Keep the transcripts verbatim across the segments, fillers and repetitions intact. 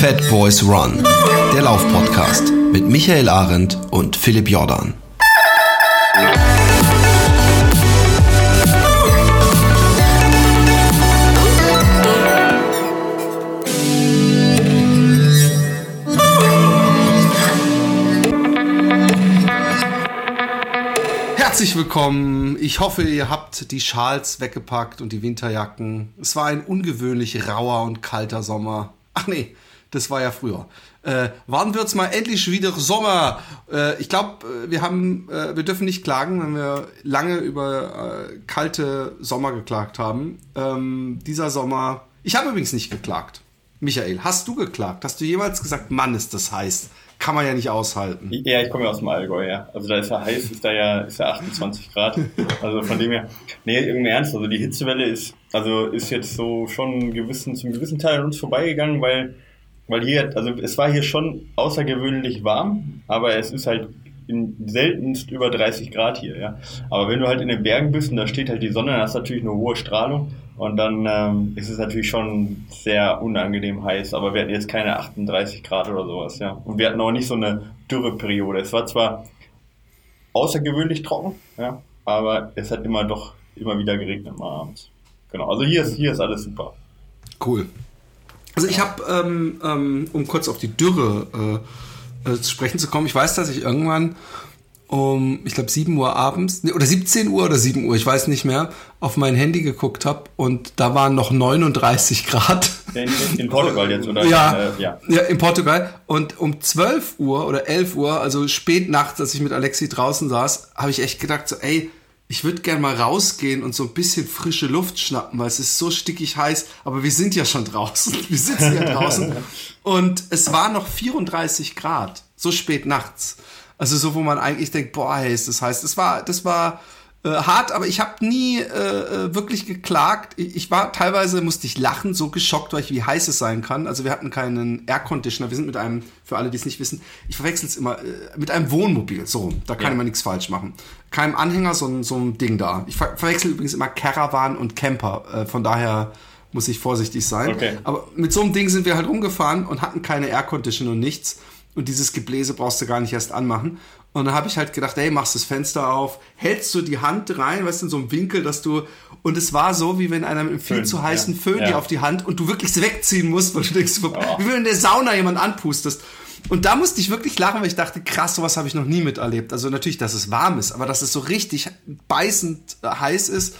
Fat Boys Run, der Laufpodcast mit Michael Arendt und Philipp Jordan. Herzlich willkommen. Ich hoffe, ihr habt die Schals weggepackt und die Winterjacken. Es war ein ungewöhnlich rauer und kalter Sommer. Ach nee, das war ja früher. Äh, wann wird's mal endlich wieder Sommer? Äh, ich glaube, wir haben, äh, wir dürfen nicht klagen, wenn wir lange über äh, kalte Sommer geklagt haben. Ähm, dieser Sommer. Ich habe übrigens nicht geklagt. Michael, hast du geklagt? Hast du jemals gesagt, Mann, ist das heiß? Kann man ja nicht aushalten. Ja, ich komme ja aus dem Allgäu, ja. Also da ist ja heiß, ist da ja, ist ja achtundzwanzig Grad. Also von dem her, nee, im Ernst, also die Hitzewelle ist, also ist jetzt so schon gewissen, zum gewissen Teil an uns vorbeigegangen, weil, weil hier, also es war hier schon außergewöhnlich warm, aber es ist halt in seltenst über dreißig Grad hier, ja. Aber wenn du halt in den Bergen bist und da steht halt die Sonne, dann hast du natürlich eine hohe Strahlung und dann ähm, ist es natürlich schon sehr unangenehm heiß, aber wir hatten jetzt keine achtunddreißig Grad oder sowas, ja. Und wir hatten auch nicht so eine Dürreperiode. Es war zwar außergewöhnlich trocken, ja, aber es hat immer doch immer wieder geregnet mal abends. Genau, also hier ist, hier ist alles super. Cool. Also ich habe, ähm, ähm, um kurz auf die Dürre äh, zu sprechen zu kommen. Ich weiß, dass ich irgendwann um, ich glaube, sieben Uhr abends, nee, oder siebzehn Uhr oder sieben Uhr, ich weiß nicht mehr, auf mein Handy geguckt habe und da waren noch neununddreißig Grad. In, in Portugal jetzt, oder? Ja, äh, ja. ja, in Portugal. Und um zwölf Uhr oder elf Uhr, also spät nachts, als ich mit Alexi draußen saß, habe ich echt gedacht, so, ey, ich würde gerne mal rausgehen und so ein bisschen frische Luft schnappen, weil es ist so stickig heiß, aber wir sind ja schon draußen. Wir sitzen ja draußen. Und es war noch vierunddreißig Grad, so spät nachts. Also so, wo man eigentlich denkt, boah, hey, das heißt, das war, das war äh, hart, aber ich habe nie äh, wirklich geklagt. Ich, ich war teilweise, musste ich lachen, so geschockt, weil ich, wie heiß es sein kann. Also wir hatten keinen Airconditioner, wir sind mit einem, für alle, die es nicht wissen, ich verwechsel es immer, äh, mit einem Wohnmobil, so, da kann ja immer nichts falsch machen. Keinem Anhänger, so, so ein Ding da. Ich ver- verwechsel übrigens immer Caravan und Camper, äh, von daher muss ich vorsichtig sein. Okay. Aber mit so einem Ding sind wir halt rumgefahren und hatten keine Airconditioner und nichts. Und dieses Gebläse brauchst du gar nicht erst anmachen. Und da habe ich halt gedacht, hey, machst das Fenster auf, hältst du die Hand rein, weißt du, in so einem Winkel, dass du... Und es war so, wie wenn einer mit einem viel Föhn, zu heißen ja. Föhn ja. dir auf die Hand und du wirklich wegziehen musst, weil du denkst, oh. wie wenn du in der Sauna jemand anpustest. Und da musste ich wirklich lachen, weil ich dachte, krass, sowas habe ich noch nie miterlebt. Also natürlich, dass es warm ist, aber dass es so richtig beißend heiß ist.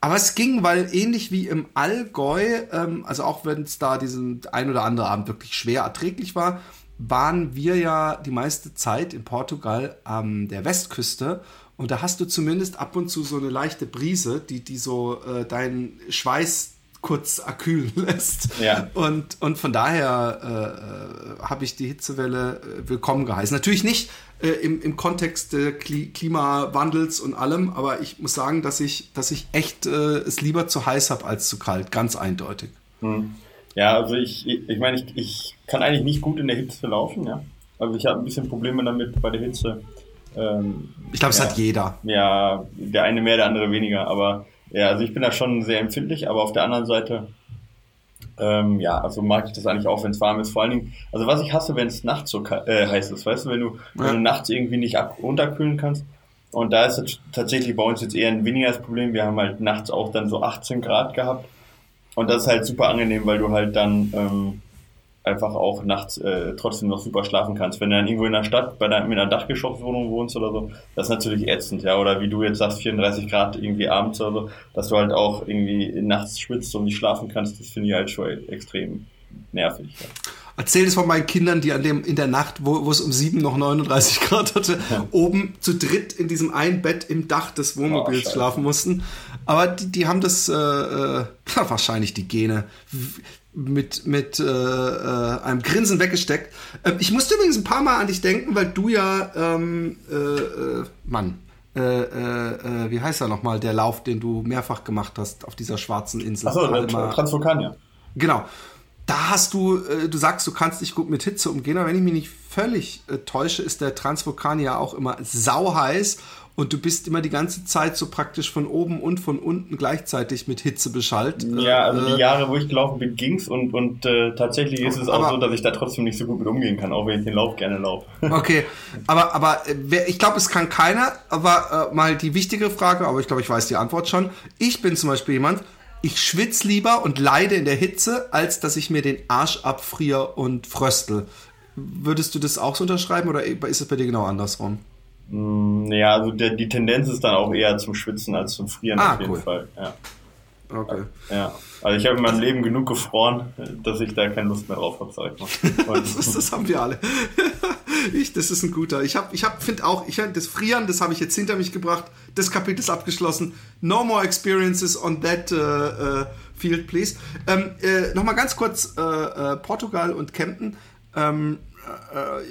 Aber es ging, weil ähnlich wie im Allgäu, ähm, also auch wenn es da diesen ein oder anderen Abend wirklich schwer erträglich war, waren wir ja die meiste Zeit in Portugal an der Westküste und da hast du zumindest ab und zu so eine leichte Brise, die, die so äh, deinen Schweiß kurz erkühlen lässt. Ja. Und, und von daher äh, habe ich die Hitzewelle willkommen geheißen. Natürlich nicht äh, im, im Kontext äh, Klimawandels und allem, aber ich muss sagen, dass ich, dass ich echt äh, es lieber zu heiß habe als zu kalt, ganz eindeutig. Hm. Ja, also ich, ich, ich meine, ich, ich kann eigentlich nicht gut in der Hitze laufen, ja. Also ich habe ein bisschen Probleme damit bei der Hitze. Ähm, ich glaube, es ja, hat jeder. Ja, der eine mehr, der andere weniger. Aber ja, also ich bin da schon sehr empfindlich, aber auf der anderen Seite, ähm, ja, also mag ich das eigentlich auch, wenn es warm ist. Vor allen Dingen, also was ich hasse, wenn es nachts so äh, heiß ist, weißt du, wenn du, ja. wenn du nachts irgendwie nicht ab- runterkühlen kannst. Und da ist es tatsächlich bei uns jetzt eher ein weniger das Problem. Wir haben halt nachts auch dann so achtzehn Grad gehabt. Und das ist halt super angenehm, weil du halt dann ähm, einfach auch nachts äh, trotzdem noch super schlafen kannst. Wenn du dann irgendwo in der Stadt bei deiner, mit einer Dachgeschosswohnung wohnst oder so, das ist natürlich ätzend, ja. Oder wie du jetzt sagst, vierunddreißig Grad irgendwie abends oder so, dass du halt auch irgendwie nachts schwitzt und nicht schlafen kannst, das finde ich halt schon extrem nervig, ja. Erzähl das von meinen Kindern, die an dem in der Nacht, wo, wo es um sieben noch neununddreißig Grad hatte, ja. oben zu dritt in diesem einen Bett im Dach des Wohnmobils oh, schlafen mussten. Aber die, die haben das äh, äh, wahrscheinlich die Gene mit, mit äh, äh, einem Grinsen weggesteckt. Äh, ich musste übrigens ein paar Mal an dich denken, weil du ja, ähm, äh, äh, Mann, äh, äh, äh, wie heißt er nochmal, der Lauf, den du mehrfach gemacht hast auf dieser schwarzen Insel. Achso, Transvolcania. Genau. Da hast du, äh, du sagst, du kannst nicht gut mit Hitze umgehen, aber wenn ich mich nicht völlig äh, täusche, ist der Transvolcania auch immer sauheiß und du bist immer die ganze Zeit so praktisch von oben und von unten gleichzeitig mit Hitze beschallt. Ja, also die Jahre, wo ich gelaufen bin, ging's und, und äh, tatsächlich ist es aber auch so, dass ich da trotzdem nicht so gut mit umgehen kann, auch wenn ich den Lauf gerne laufe. Okay, aber, aber ich glaube, es kann keiner, aber äh, mal die wichtige Frage, aber ich glaube, ich weiß die Antwort schon. Ich bin zum Beispiel jemand, ich schwitze lieber und leide in der Hitze, als dass ich mir den Arsch abfriere und fröstel. Würdest du das auch so unterschreiben oder ist es bei dir genau andersrum? Ja, also der, die Tendenz ist dann auch eher zum Schwitzen als zum Frieren ah, auf jeden cool. Fall. Ja. Okay. Ja. Also ich habe in meinem Leben genug gefroren, dass ich da keine Lust mehr drauf habe, sag ich mal. das, das haben wir alle. ich, das ist ein guter. Ich habe, ich hab, finde auch, ich das Frieren, das habe ich jetzt hinter mich gebracht. Das Kapitel ist abgeschlossen. No more experiences on that uh, uh, field, please. Ähm, äh, nochmal ganz kurz äh, äh, Portugal und Kempten. Ähm,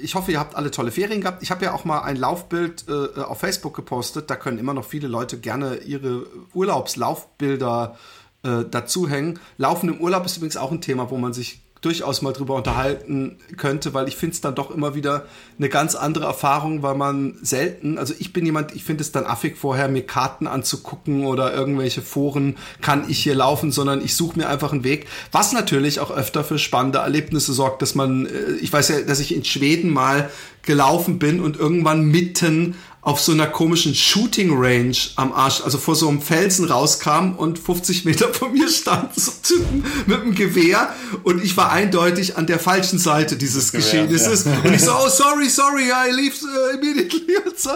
Ich hoffe, ihr habt alle tolle Ferien gehabt. Ich habe ja auch mal ein Laufbild äh, auf Facebook gepostet. Da können immer noch viele Leute gerne ihre Urlaubslaufbilder äh, dazuhängen. Laufen im Urlaub ist übrigens auch ein Thema, wo man sich durchaus mal drüber unterhalten könnte, weil ich finde es dann doch immer wieder eine ganz andere Erfahrung, weil man selten, also ich bin jemand, ich finde es dann affig vorher, mir Karten anzugucken oder irgendwelche Foren, kann ich hier laufen, sondern ich suche mir einfach einen Weg, was natürlich auch öfter für spannende Erlebnisse sorgt, dass man, ich weiß ja, dass ich in Schweden mal gelaufen bin und irgendwann mitten auf so einer komischen Shooting Range am Arsch, also vor so einem Felsen rauskam und fünfzig Meter von mir stand so ein Typen mit einem Gewehr und ich war eindeutig an der falschen Seite dieses Gewehr, Geschehnisses ja. und ich so, oh sorry, sorry, I leave immediately und so.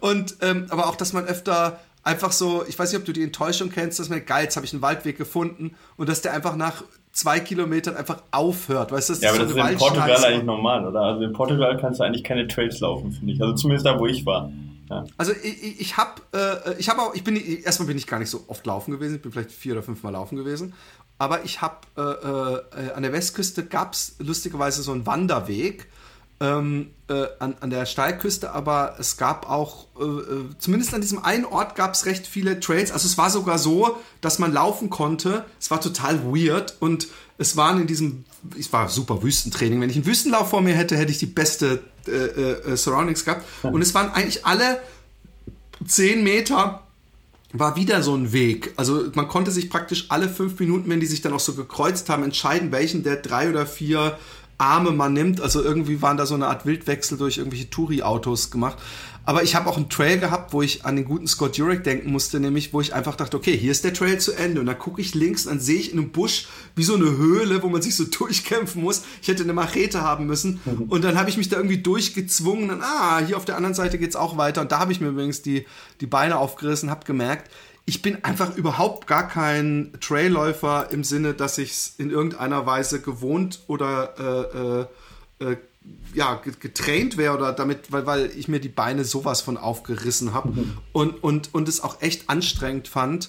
Und, ähm, aber auch, dass man öfter einfach so, ich weiß nicht, ob du die Enttäuschung kennst, dass man, geil, jetzt habe ich einen Waldweg gefunden und dass der einfach nach zwei Kilometern einfach aufhört, weißt du? Das ja, aber ist so das ist in Portugal eigentlich normal, oder? Also in Portugal kannst du eigentlich keine Trails laufen, finde ich. Also zumindest da, wo ich war. Ja. Also ich, ich habe, äh, ich habe auch, ich bin erstmal bin ich gar nicht so oft laufen gewesen. Ich bin vielleicht vier oder fünf Mal laufen gewesen. Aber ich habe äh, äh, an der Westküste gab's lustigerweise so einen Wanderweg ähm, äh, an an der Steilküste. Aber es gab auch, äh, zumindest an diesem einen Ort gab's recht viele Trails. Also es war sogar so, dass man laufen konnte. Es war total weird und es waren in diesem, es war super Wüstentraining. Wenn ich einen Wüstenlauf vor mir hätte, hätte ich die beste äh, äh, Surroundings gehabt. Und es waren eigentlich alle zehn Meter war wieder so ein Weg. Also man konnte sich praktisch alle fünf Minuten, wenn die sich dann auch so gekreuzt haben, entscheiden, welchen der drei oder vier Arme man nimmt. Also irgendwie waren da so eine Art Wildwechsel durch irgendwelche Touri-Autos gemacht. Aber ich habe auch einen Trail gehabt, wo ich an den guten Scott Jurek denken musste, nämlich wo ich einfach dachte, okay, hier ist der Trail zu Ende. Und dann gucke ich links und dann sehe ich in einem Busch wie so eine Höhle, wo man sich so durchkämpfen muss. Ich hätte eine Machete haben müssen. Und dann habe ich mich da irgendwie durchgezwungen. Und ah, hier auf der anderen Seite geht's auch weiter. Und da habe ich mir übrigens die, die Beine aufgerissen, habe gemerkt, ich bin einfach überhaupt gar kein Trailläufer im Sinne, dass ich es in irgendeiner Weise gewohnt oder äh, äh, ja, getraint wäre oder damit, weil, weil ich mir die Beine sowas von aufgerissen habe mhm. und, und, und es auch echt anstrengend fand,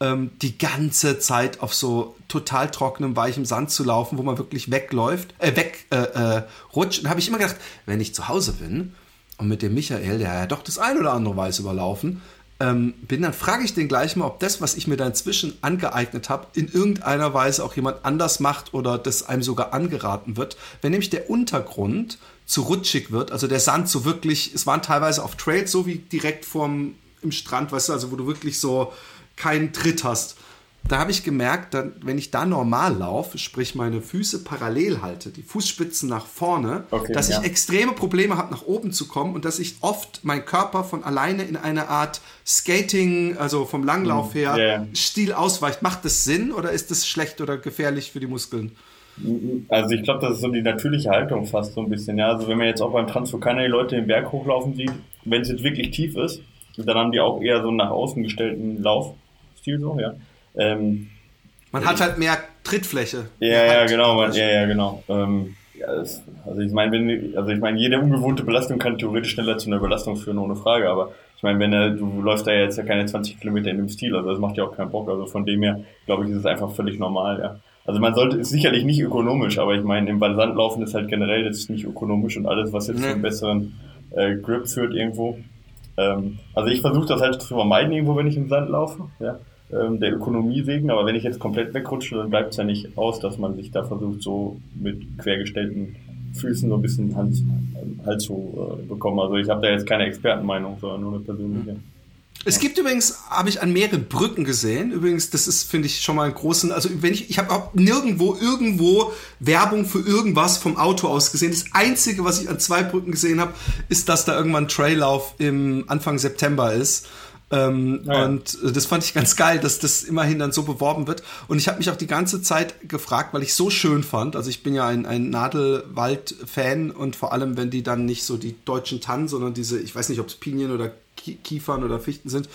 ähm, die ganze Zeit auf so total trockenem, weichem Sand zu laufen, wo man wirklich wegläuft, äh, weg äh, äh, rutscht. Und da habe ich immer gedacht, wenn ich zu Hause bin und mit dem Michael, der ja doch das ein oder andere weiß überlaufen, Ähm, bin, dann frage ich den gleich mal, ob das, was ich mir da inzwischen angeeignet habe, in irgendeiner Weise auch jemand anders macht oder das einem sogar angeraten wird. Wenn nämlich der Untergrund zu rutschig wird, also der Sand so wirklich, es waren teilweise auf Trails, so wie direkt vorm, im Strand, weißt du, also wo du wirklich so keinen Tritt hast. Da habe ich gemerkt, dann, wenn ich da normal laufe, sprich meine Füße parallel halte, die Fußspitzen nach vorne, okay, dass ja. ich extreme Probleme habe, nach oben zu kommen und dass ich oft mein Körper von alleine in eine Art Skating, also vom Langlauf her, yeah. Stil ausweicht. Macht das Sinn oder ist das schlecht oder gefährlich für die Muskeln? Also ich glaube, das ist so die natürliche Haltung fast so ein bisschen. Ja? Also wenn man jetzt auch beim Transvolcania die Leute den Berg hochlaufen sieht, wenn es jetzt wirklich tief ist, dann haben die auch eher so einen nach außen gestellten Laufstil so, ja. Ähm, man hat halt mehr Trittfläche. Ja, ja, genau, man, ja, ja, genau. Ähm, ja, das, also ich meine, wenn, also ich meine, jede ungewohnte Belastung kann theoretisch schneller zu einer Belastung führen, ohne Frage. Aber ich meine, wenn du, du läufst da jetzt ja keine zwanzig Kilometer in dem Stil, also das macht ja auch keinen Bock. Also von dem her, glaube ich, ist es einfach völlig normal, ja. Also man sollte, ist sicherlich nicht ökonomisch, aber ich meine, im Sand laufen ist halt generell jetzt nicht ökonomisch und alles, was jetzt zu einem besseren äh, Grip führt irgendwo. Ähm, also ich versuche das halt zu vermeiden irgendwo, wenn ich im Sand laufe, ja. Der Ökonomie wegen, aber wenn ich jetzt komplett wegrutsche, dann bleibt es ja nicht aus, dass man sich da versucht, so mit quergestellten Füßen so ein bisschen Hand, Haltung äh, bekommen. Also ich habe da jetzt keine Expertenmeinung, sondern nur eine persönliche. Es gibt übrigens, habe ich an mehreren Brücken gesehen, übrigens, das ist, finde ich, schon mal einen großen, also wenn ich, ich habe auch nirgendwo, irgendwo Werbung für irgendwas vom Auto aus gesehen. Das Einzige, was ich an zwei Brücken gesehen habe, ist, dass da irgendwann ein Traillauf im Anfang September ist. Ähm, ja. Und das fand ich ganz geil, dass das immerhin dann so beworben wird. Und ich habe mich auch die ganze Zeit gefragt, weil ich es so schön fand. Also ich bin ja ein, ein Nadelwald-Fan und vor allem, wenn die dann nicht so die deutschen Tannen, sondern diese, ich weiß nicht, ob es Pinien oder Kiefern oder Fichten sind,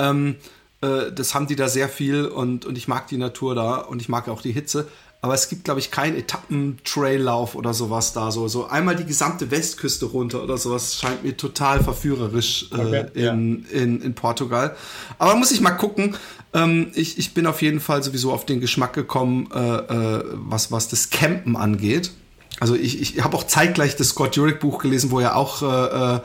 ähm, äh, das haben die da sehr viel und, und ich mag die Natur da und ich mag auch die Hitze. Aber es gibt, glaube ich, keinen Etappentraillauf oder sowas da. So, so einmal die gesamte Westküste runter oder sowas scheint mir total verführerisch äh, okay, in, ja. in, in Portugal. Aber muss ich mal gucken. Ähm, ich, ich bin auf jeden Fall sowieso auf den Geschmack gekommen, äh, äh, was, was das Campen angeht. Also ich, ich habe auch zeitgleich das Scott Jurek Buch gelesen, wo er auch äh,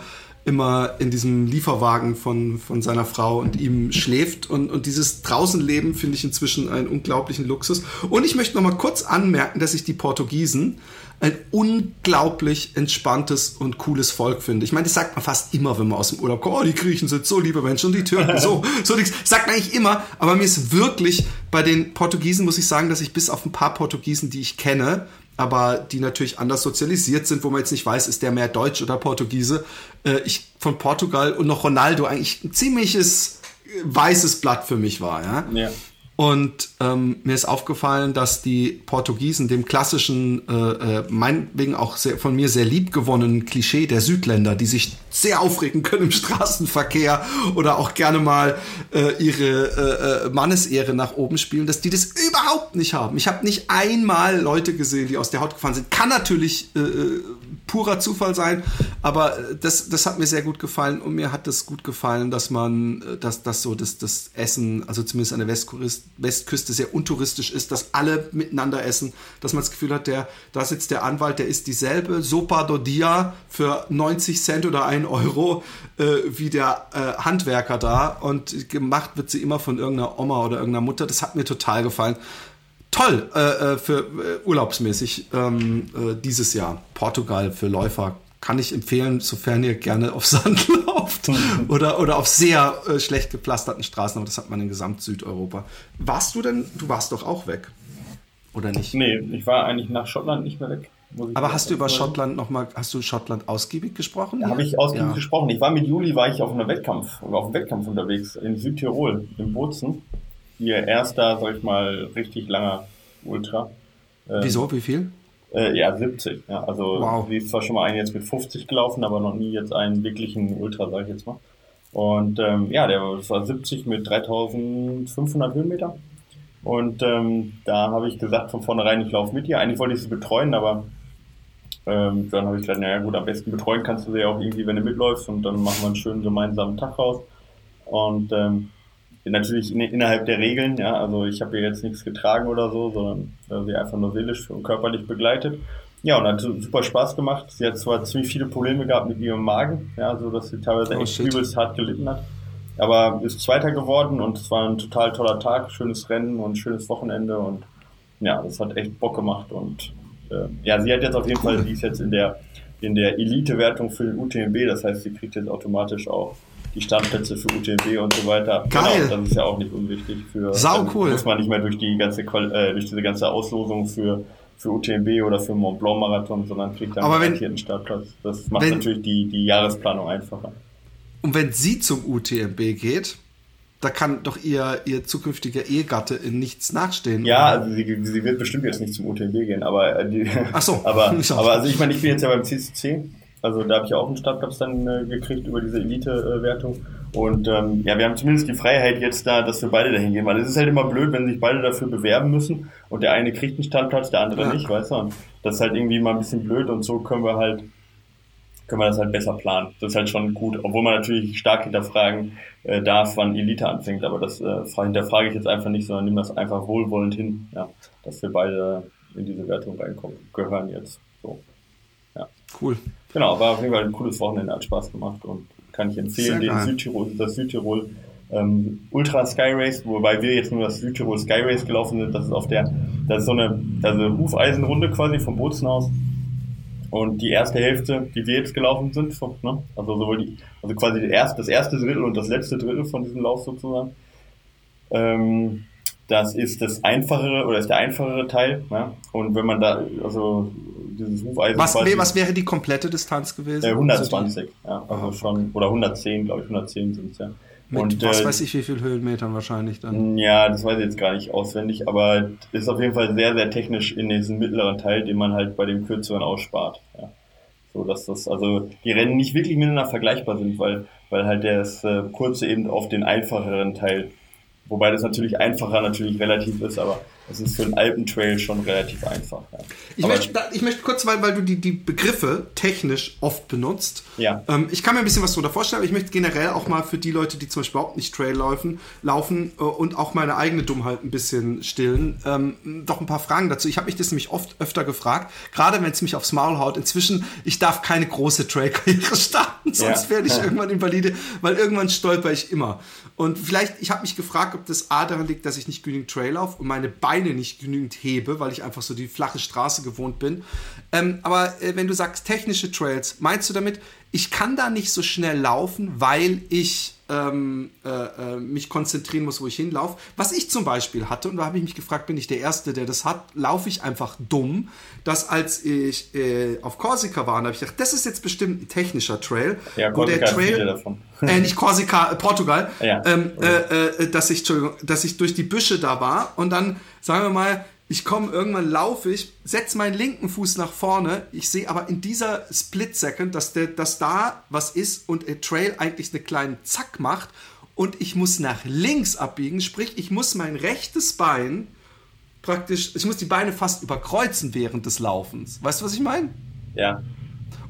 immer in diesem Lieferwagen von, von seiner Frau und ihm schläft. Und, und dieses Draußenleben finde ich inzwischen einen unglaublichen Luxus. Und ich möchte noch mal kurz anmerken, dass ich die Portugiesen ein unglaublich entspanntes und cooles Volk finde. Ich meine, das sagt man fast immer, wenn man aus dem Urlaub kommt. Oh, die Griechen sind so liebe Menschen und die Türken so. so nix. Sagt man eigentlich immer. Aber mir ist wirklich bei den Portugiesen, muss ich sagen, dass ich bis auf ein paar Portugiesen, die ich kenne, aber die natürlich anders sozialisiert sind, wo man jetzt nicht weiß, ist der mehr Deutsch oder Portugiese. Äh, ich von Portugal und noch Ronaldo eigentlich ein ziemliches weißes Blatt für mich war. Ja. ja. Und ähm, mir ist aufgefallen, dass die Portugiesen dem klassischen, äh, äh, meinetwegen auch sehr, von mir sehr lieb gewonnenen Klischee der Südländer, die sich sehr aufregen können im Straßenverkehr oder auch gerne mal äh, ihre äh, Mannesehre nach oben spielen, dass die das überhaupt nicht haben. Ich habe nicht einmal Leute gesehen, die aus der Haut gefahren sind. Kann natürlich äh, purer Zufall sein, aber das, das hat mir sehr gut gefallen und mir hat das gut gefallen, dass man, dass, dass so das, das Essen, also zumindest an der Westküste, Westküste sehr untouristisch ist, dass alle miteinander essen, dass man das Gefühl hat, der, da sitzt der Anwalt, der isst dieselbe Sopa do Dia für neunzig Cent oder einen Euro äh, wie der äh, Handwerker da und gemacht wird sie immer von irgendeiner Oma oder irgendeiner Mutter. Das hat mir total gefallen. Toll äh, für äh, urlaubsmäßig ähm, äh, dieses Jahr. Portugal für Läufer kann ich empfehlen, sofern ihr gerne auf Sand lauft oder, oder auf sehr äh, schlecht gepflasterten Straßen, aber das hat man in gesamt Südeuropa. Warst du denn, du warst doch auch weg, oder nicht? Nee, ich war eigentlich nach Schottland nicht mehr weg. Aber hast du über Schottland nochmal, hast du Schottland ausgiebig gesprochen? Ja, habe ich ausgiebig ja. gesprochen. Ich war mit Juli, war ich auf einem Wettkampf, auf einem Wettkampf unterwegs in Südtirol, in Bozen. Ihr erster, sag ich mal, richtig langer Ultra. Ähm, Wieso, wie viel? Äh, ja, siebzig. Ja, also wow. Sie ist zwar schon mal einen jetzt mit fünfzig gelaufen, aber noch nie jetzt einen wirklichen Ultra, sag ich jetzt mal. Und ähm, ja, der das war siebzig mit dreitausendfünfhundert Höhenmeter. Und ähm, da habe ich gesagt von vornherein, ich laufe mit dir. Eigentlich wollte ich sie betreuen, aber Ähm, dann habe ich gesagt, naja gut, am besten betreuen kannst du sie ja auch irgendwie, wenn du mitläufst und dann machen wir einen schönen gemeinsamen Tag raus. Und ähm, natürlich in, innerhalb der Regeln, ja, also ich habe ihr jetzt nichts getragen oder so, sondern äh, sie einfach nur seelisch und körperlich begleitet. Ja, und hat super Spaß gemacht. Sie hat zwar ziemlich viele Probleme gehabt mit ihrem Magen, ja, so dass sie teilweise oh, echt übelst hart gelitten hat, aber ist Zweiter geworden und es war ein total toller Tag, schönes Rennen und schönes Wochenende und ja, das hat echt Bock gemacht und ja, sie hat jetzt auf jeden cool. Fall, sie ist jetzt in der, in der Elite-Wertung für den U T M B, das heißt, sie kriegt jetzt automatisch auch die Startplätze für U T M B und so weiter. Geil! Genau, das ist ja auch nicht unwichtig. Für, Sau cool! Dann muss man nicht mehr durch die ganze, äh, durch diese ganze Auslosung für, für U T M B oder für Mont Blanc Marathon, sondern kriegt dann einen garantierten Startplatz. Das macht wenn, natürlich die, die Jahresplanung einfacher. Und wenn sie zum U T M B geht, da kann doch ihr, ihr zukünftiger Ehegatte in nichts nachstehen. Ja, also sie, sie wird bestimmt jetzt nicht zum U T M B gehen, aber die, Ach so. aber, aber also ich meine, ich bin jetzt ja beim C C C, also da habe ich ja auch einen Startplatz dann äh, gekriegt über diese Elite-Wertung und ähm, ja, wir haben zumindest die Freiheit jetzt da, dass wir beide dahin gehen, weil es ist halt immer blöd, wenn sich beide dafür bewerben müssen und der eine kriegt einen Startplatz, der andere ja. nicht, weißt du, und das ist halt irgendwie mal ein bisschen blöd und so können wir halt können wir das halt besser planen. Das ist halt schon gut, obwohl man natürlich stark hinterfragen äh, darf, wann Elite anfängt, aber das äh, hinterfrage ich jetzt einfach nicht, sondern nehme das einfach wohlwollend hin, ja, dass wir beide in diese Wertung reinkommen, gehören jetzt. So. Ja. Cool. Genau, war auf jeden Fall ein cooles Wochenende, hat Spaß gemacht und kann ich empfehlen, den Südtirol, das Südtirol ähm, Ultra Sky Race, wobei wir jetzt nur das Südtirol Sky Race gelaufen sind, das ist auf der, das ist so eine, also Hufeisenrunde quasi vom Bozen aus. Und die erste Hälfte, die wir jetzt gelaufen sind, von, ne? also sowohl die, also quasi die erste, das erste Drittel und das letzte Drittel von diesem Lauf sozusagen, ähm, das ist das einfachere oder ist der einfachere Teil. Ne? Und wenn man da, also dieses Hufeisen. Was, quasi, wär, was wäre die komplette Distanz gewesen? Äh, hundertzwanzig, ja, also oh, schon, okay. Oder hundertzehn, glaube ich, hundertzehn sind es, ja. Mit und, was äh, weiß ich wie viel Höhenmetern wahrscheinlich dann. Ja, das weiß ich jetzt gar nicht auswendig, aber ist auf jeden Fall sehr, sehr technisch in diesem mittleren Teil, den man halt bei dem kürzeren ausspart. Ja. So, dass das, also die Rennen nicht wirklich miteinander vergleichbar sind, weil, weil halt das äh, kurze eben auf den einfacheren Teil, wobei das natürlich einfacher natürlich relativ ist, aber es ist für einen Alpentrail schon relativ einfach. Ja. Ich, möchte, ich möchte kurz, weil, weil du die, die Begriffe technisch oft benutzt. Ja. Ähm, ich kann mir ein bisschen was darunter vorstellen, aber ich möchte generell auch mal für die Leute, die zum Beispiel überhaupt nicht Trail laufen, laufen äh, und auch meine eigene Dummheit ein bisschen stillen, ähm, doch ein paar Fragen dazu. Ich habe mich das nämlich oft öfter gefragt, gerade wenn es mich aufs Maul haut. Inzwischen, ich darf keine große Trail-Karriere starten, sonst ja. werde ich ja. irgendwann invalide, weil irgendwann stolper ich immer. Und vielleicht, ich habe mich gefragt, ob das A daran liegt, dass ich nicht genügend Trail laufe und meine Beine nicht genügend hebe, weil ich einfach so die flache Straße gewohnt bin. Ähm, aber äh, wenn du sagst technische Trails, meinst du damit, ich kann da nicht so schnell laufen, weil ich ähm, äh, äh, mich konzentrieren muss, wo ich hinlaufe? Was ich zum Beispiel hatte, und da habe ich mich gefragt, bin ich der Erste, der das hat, laufe ich einfach dumm, dass als ich äh, auf Korsika war, habe ich gedacht, das ist jetzt bestimmt ein technischer Trail. Ja, wo der Trail davon. Äh, nicht Korsika, äh, Portugal, ja, ähm, äh, äh, dass ich, Entschuldigung, dass ich durch die Büsche da war und dann, sagen wir mal, ich komme, irgendwann laufe ich, setze meinen linken Fuß nach vorne, ich sehe aber in dieser Split-Second, dass, der, dass da was ist und der Trail eigentlich einen kleinen Zack macht und ich muss nach links abbiegen, sprich, ich muss mein rechtes Bein praktisch, ich muss die Beine fast überkreuzen während des Laufens. Weißt du, was ich meine? Ja.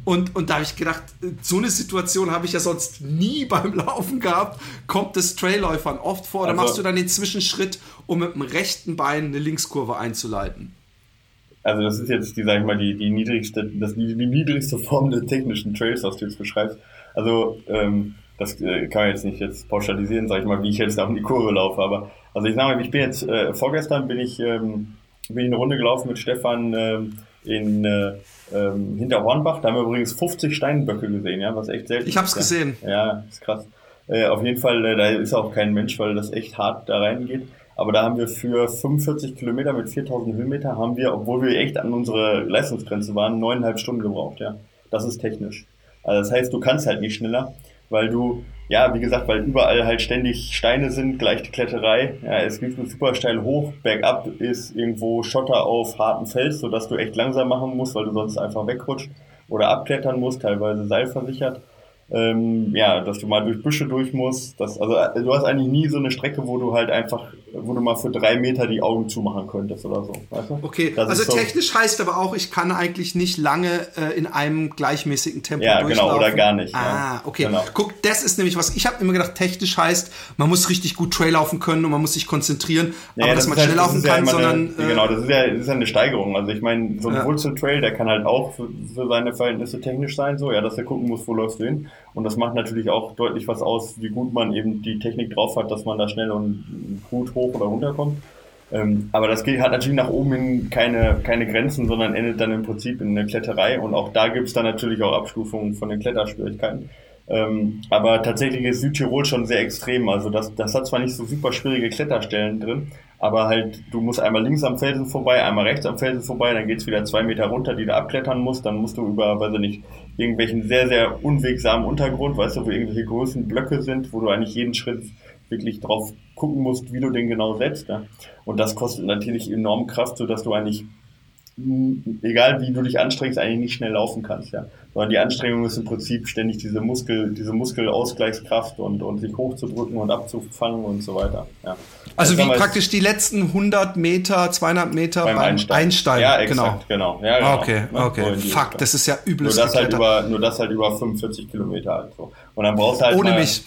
Und, und da habe ich gedacht, so eine Situation habe ich ja sonst nie beim Laufen gehabt. Kommt das Trailläufern oft vor? Oder also, machst du dann den Zwischenschritt, um mit dem rechten Bein eine Linkskurve einzuleiten? Also das ist jetzt, die, sag ich mal, die, die, niedrigste, das, die, die niedrigste Form des technischen Trails, was du jetzt beschreibst. Also ähm, das äh, kann man jetzt nicht jetzt pauschalisieren, sag ich mal, wie ich jetzt da um die Kurve laufe. Aber also ich sage mal, ich bin jetzt, äh, vorgestern bin ich, ähm, bin ich eine Runde gelaufen mit Stefan ähm, in... Äh, Ähm, hinter Hornbach, da haben wir übrigens fünfzig Steinböcke gesehen, ja, was echt selten. Ich hab's ist, ja. gesehen. Ja, ist krass. Äh, auf jeden Fall, äh, da ist auch kein Mensch, weil das echt hart da reingeht. Aber da haben wir für fünfundvierzig Kilometer mit viertausend Höhenmeter haben wir, obwohl wir echt an unsere Leistungsgrenze waren, neuneinhalb Stunden gebraucht, ja. Das ist technisch. Also das heißt, du kannst halt nicht schneller, weil du, ja, wie gesagt, weil überall halt ständig Steine sind, gleich die Kletterei. Ja, es gibt super steil hoch, bergab ist irgendwo Schotter auf harten Fels, sodass du echt langsam machen musst, weil du sonst einfach wegrutscht oder abklettern musst, teilweise seilversichert. Ähm, ja, dass du mal durch Büsche durch musst. Dass, also du hast eigentlich nie so eine Strecke, wo du halt einfach, wo du mal für drei Meter die Augen zumachen könntest oder so. Weißt du? Okay, das also technisch so, heißt aber auch, ich kann eigentlich nicht lange äh, in einem gleichmäßigen Tempo ja, durchlaufen. Ja, genau, oder gar nicht. Ah, ja. Okay. Genau. Guck, das ist nämlich was, ich habe immer gedacht, technisch heißt, man muss richtig gut Trail laufen können und man muss sich konzentrieren, ja, aber das dass man halt, schnell laufen kann, ja sondern... Eine, äh, genau, das ist, ja, das ist ja eine Steigerung. Also ich meine, so ein ja. Wurzeltrail, der kann halt auch für, für seine Verhältnisse technisch sein, so, ja, dass er gucken muss, wo läufst du hin. Und das macht natürlich auch deutlich was aus, wie gut man eben die Technik drauf hat, dass man da schnell und gut hoch oder runter kommt. Ähm, aber das geht, hat natürlich nach oben hin keine, keine Grenzen, sondern endet dann im Prinzip in einer Kletterei. Und auch da gibt es dann natürlich auch Abstufungen von den Kletterschwierigkeiten. Ähm, aber tatsächlich ist Südtirol schon sehr extrem. Also das, das hat zwar nicht so super schwierige Kletterstellen drin, aber halt, du musst einmal links am Felsen vorbei, einmal rechts am Felsen vorbei, dann geht's wieder zwei Meter runter, die du abklettern musst, dann musst du über, weiß ich nicht, irgendwelchen sehr, sehr unwegsamen Untergrund, weißt du, wo irgendwelche großen Blöcke sind, wo du eigentlich jeden Schritt wirklich drauf gucken musst, wie du den genau setzt. Ne? Und das kostet natürlich enorm Kraft, sodass du eigentlich, egal wie du dich anstrengst, eigentlich nicht schnell laufen kannst, ja. Sondern die Anstrengung ist im Prinzip ständig diese Muskel, diese Muskelausgleichskraft und, und sich hochzudrücken und abzufangen und so weiter, ja. Also wie praktisch die letzten hundert Meter, zweihundert Meter beim Einsteigen. Einsteigen. Ja, exakt, genau. genau. Ja, genau. Okay, okay. So Fuck, das ist ja übles nur das, halt über, nur das halt über fünfundvierzig Kilometer. Halt so. Und dann brauchst du halt Ohne mal, mich.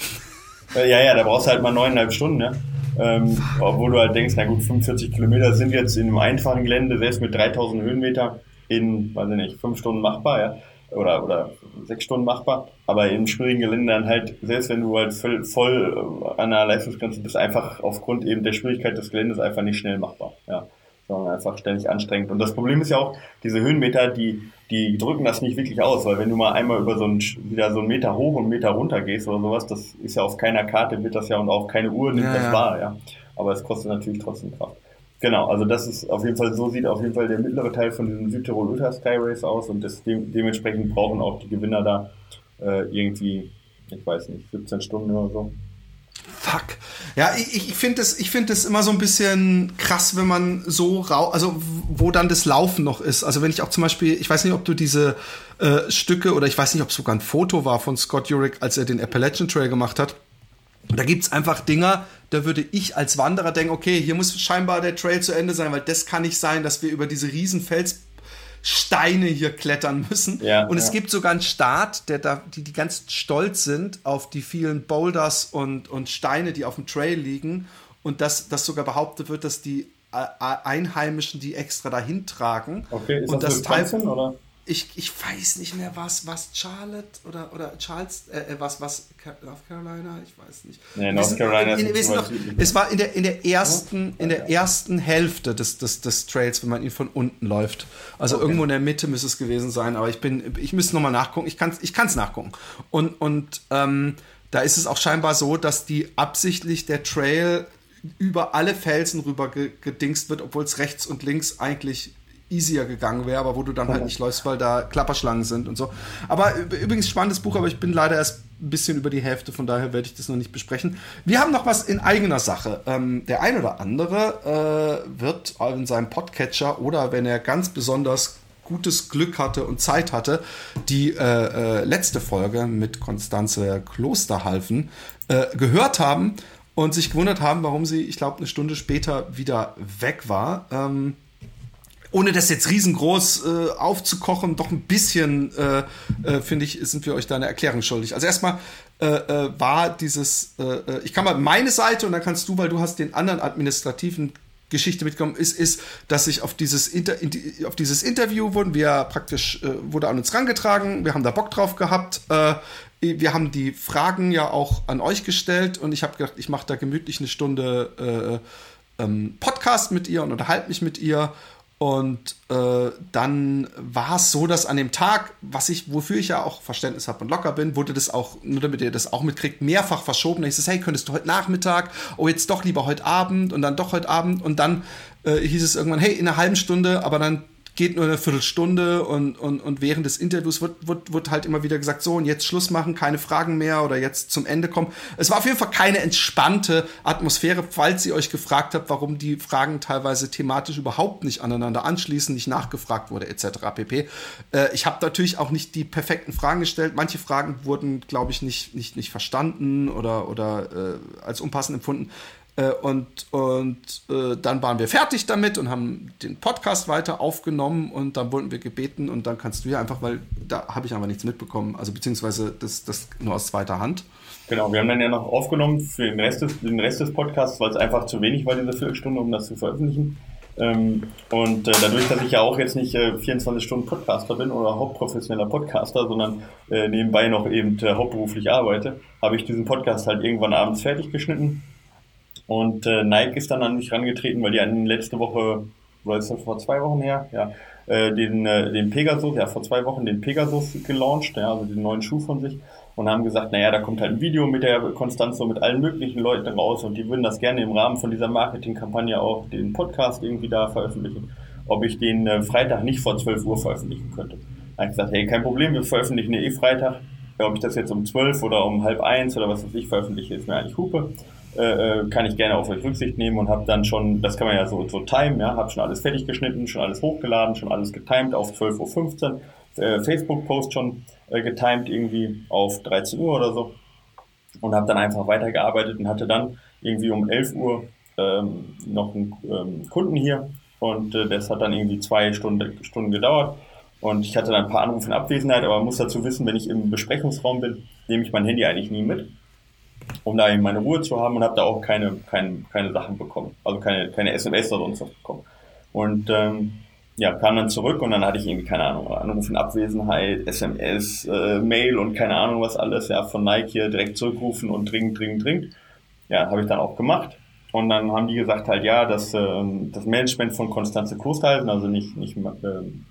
Äh, ja, ja, da brauchst du halt mal neuneinhalb Stunden, ne? Ähm, obwohl du halt denkst, na gut, fünfundvierzig Kilometer sind jetzt in einem einfachen Gelände, selbst mit dreitausend Höhenmeter in, weiß ich nicht, fünf Stunden machbar, ja, oder, oder sechs Stunden machbar, aber im schwierigen Gelände dann halt, selbst wenn du halt voll, voll an der Leistungsgrenze bist, einfach aufgrund eben der Schwierigkeit des Geländes einfach nicht schnell machbar, ja. sondern einfach ständig anstrengend. Und das Problem ist ja auch, diese Höhenmeter, die, die drücken das nicht wirklich aus, weil wenn du mal einmal über so einen, wieder so einen Meter hoch und einen Meter runter gehst oder sowas, das ist ja auf keiner Karte, wird das ja und auch keine Uhr nimmt ja, das ja. wahr, ja. Aber es kostet natürlich trotzdem Kraft. Genau, also das ist auf jeden Fall, so sieht auf jeden Fall der mittlere Teil von diesem Südtirol Ultra Sky Race aus und das de- dementsprechend brauchen auch die Gewinner da äh, irgendwie, ich weiß nicht, siebzehn Stunden oder so. Fuck. Ja, ich, ich finde das, ich find das immer so ein bisschen krass, wenn man so rau, also wo dann das Laufen noch ist. Also wenn ich auch zum Beispiel, ich weiß nicht, ob du diese äh, Stücke oder ich weiß nicht, ob es sogar ein Foto war von Scott Jurek, als er den Appalachian Trail gemacht hat. Da gibt es einfach Dinger, da würde ich als Wanderer denken, okay, hier muss scheinbar der Trail zu Ende sein, weil das kann nicht sein, dass wir über diese riesen Felssteine hier klettern müssen. Ja, und ja. es gibt sogar einen Staat, der da, die, die ganz stolz sind auf die vielen Boulders und, und Steine, die auf dem Trail liegen. Und dass, dass sogar behauptet wird, dass die Einheimischen die extra dahin tragen. Okay, ist und das, das Teilchen, oder? Ich, ich weiß nicht mehr, was, was Charlotte oder, oder Charles, äh, was, was North Carolina, ich weiß nicht. Nee, North Carolina in, in, ist noch, es war in der, in der ersten, in der ersten Hälfte des, des, des Trails, wenn man ihn von unten läuft. Also okay. Irgendwo in der Mitte müsste es gewesen sein, aber ich bin, ich müsste nochmal nachgucken, ich kann es ich kann's nachgucken. Und, und ähm, da ist es auch scheinbar so, dass die absichtlich der Trail über alle Felsen rüber gedingst wird, obwohl es rechts und links eigentlich easier gegangen wäre, aber wo du dann halt nicht läufst, weil da Klapperschlangen sind und so. Aber übrigens spannendes Buch, aber ich bin leider erst ein bisschen über die Hälfte, von daher werde ich das noch nicht besprechen. Wir haben noch was in eigener Sache. Ähm, der ein oder andere äh, wird in seinem Podcatcher oder wenn er ganz besonders gutes Glück hatte und Zeit hatte, die äh, äh, letzte Folge mit Konstanze Klosterhalfen äh, gehört haben und sich gewundert haben, warum sie, ich glaube, eine Stunde später wieder weg war. Ähm, Ohne das jetzt riesengroß äh, aufzukochen, doch ein bisschen, äh, äh, finde ich, sind wir euch da eine Erklärung schuldig. Also erstmal äh, äh, war dieses, äh, ich kann mal meine Seite und dann kannst du, weil du hast den anderen administrativen Geschichte mitgekommen ist, ist, dass ich auf dieses, Inter- in- auf dieses Interview wurden wir praktisch, äh, wurde an uns rangetragen, wir haben da Bock drauf gehabt, äh, wir haben die Fragen ja auch an euch gestellt und ich habe gedacht, ich mache da gemütlich eine Stunde äh, ähm, Podcast mit ihr und unterhalte mich mit ihr. Und äh, dann war es so, dass an dem Tag, was ich, wofür ich ja auch Verständnis habe und locker bin, wurde das auch, nur damit ihr das auch mitkriegt, mehrfach verschoben. Da hieß es, hey, könntest du heute Nachmittag, oh, jetzt doch lieber heute Abend und dann doch heute Abend. Und dann äh, hieß es irgendwann, hey, in einer halben Stunde, aber dann geht nur eine Viertelstunde und, und, und während des Interviews wird, wird, wird halt immer wieder gesagt, so und jetzt Schluss machen, keine Fragen mehr oder jetzt zum Ende kommen. Es war auf jeden Fall keine entspannte Atmosphäre, falls ihr euch gefragt habt, warum die Fragen teilweise thematisch überhaupt nicht aneinander anschließen, nicht nachgefragt wurde et cetera pp. Äh, ich habe natürlich auch nicht die perfekten Fragen gestellt. Manche Fragen wurden, glaube ich, nicht, nicht, nicht verstanden oder, oder äh, als unpassend empfunden. Und, und äh, dann waren wir fertig damit und haben den Podcast weiter aufgenommen und dann wurden wir gebeten und dann kannst du ja einfach, weil da habe ich einfach nichts mitbekommen, also beziehungsweise das, das nur aus zweiter Hand. Genau, wir haben dann ja noch aufgenommen für den Rest des, den Rest des Podcasts, weil es einfach zu wenig war, diese Viertelstunde, um das zu veröffentlichen. Ähm, und äh, dadurch, dass ich ja auch jetzt nicht äh, vierundzwanzig Stunden Podcaster bin oder hauptprofessioneller Podcaster, sondern äh, nebenbei noch eben äh, hauptberuflich arbeite, habe ich diesen Podcast halt irgendwann abends fertig geschnitten. Und äh, Nike ist dann an mich rangetreten, weil die hatten letzte Woche, oder ist das vor zwei Wochen her, ja, äh, den, äh, den Pegasus, ja, vor zwei Wochen den Pegasus gelauncht, ja, also den neuen Schuh von sich, und haben gesagt, naja, da kommt halt ein Video mit der Konstanze und mit allen möglichen Leuten raus und die würden das gerne im Rahmen von dieser Marketingkampagne auch den Podcast irgendwie da veröffentlichen, ob ich den äh, Freitag nicht vor zwölf Uhr veröffentlichen könnte. Da habe ich gesagt, hey, kein Problem, wir veröffentlichen eh Freitag, ja, ob ich das jetzt um zwölf oder um halb eins oder was weiß ich veröffentliche, ist mir eigentlich Hupe. Äh, kann ich gerne auf euch Rücksicht nehmen und habe dann schon, das kann man ja so, so timen, ja, habe schon alles fertig geschnitten, schon alles hochgeladen, schon alles getimed auf zwölf Uhr fünfzehn, äh, Facebook-Post schon äh, getimed irgendwie auf dreizehn Uhr oder so und habe dann einfach weitergearbeitet und hatte dann irgendwie um elf Uhr ähm, noch einen ähm, Kunden hier und äh, das hat dann irgendwie zwei Stunden, Stunden gedauert. Und ich hatte dann ein paar Anrufe in Abwesenheit, aber man muss dazu wissen, wenn ich im Besprechungsraum bin, nehme ich mein Handy eigentlich nie mit, um da eben meine Ruhe zu haben und habe da auch keine, keine, keine Sachen bekommen, also keine, keine S M S oder sonst was bekommen. Und ähm, ja, kam dann zurück und dann hatte ich irgendwie, keine Ahnung, Anruf in Abwesenheit, S M S, äh, Mail und keine Ahnung was alles, ja, von Nike direkt zurückrufen und dringend, dringend, dringend. Ja, habe ich dann auch gemacht Und dann haben die gesagt halt, ja, das, ähm, das Management von Konstanze Klosterhalfen, also nicht, nicht, äh,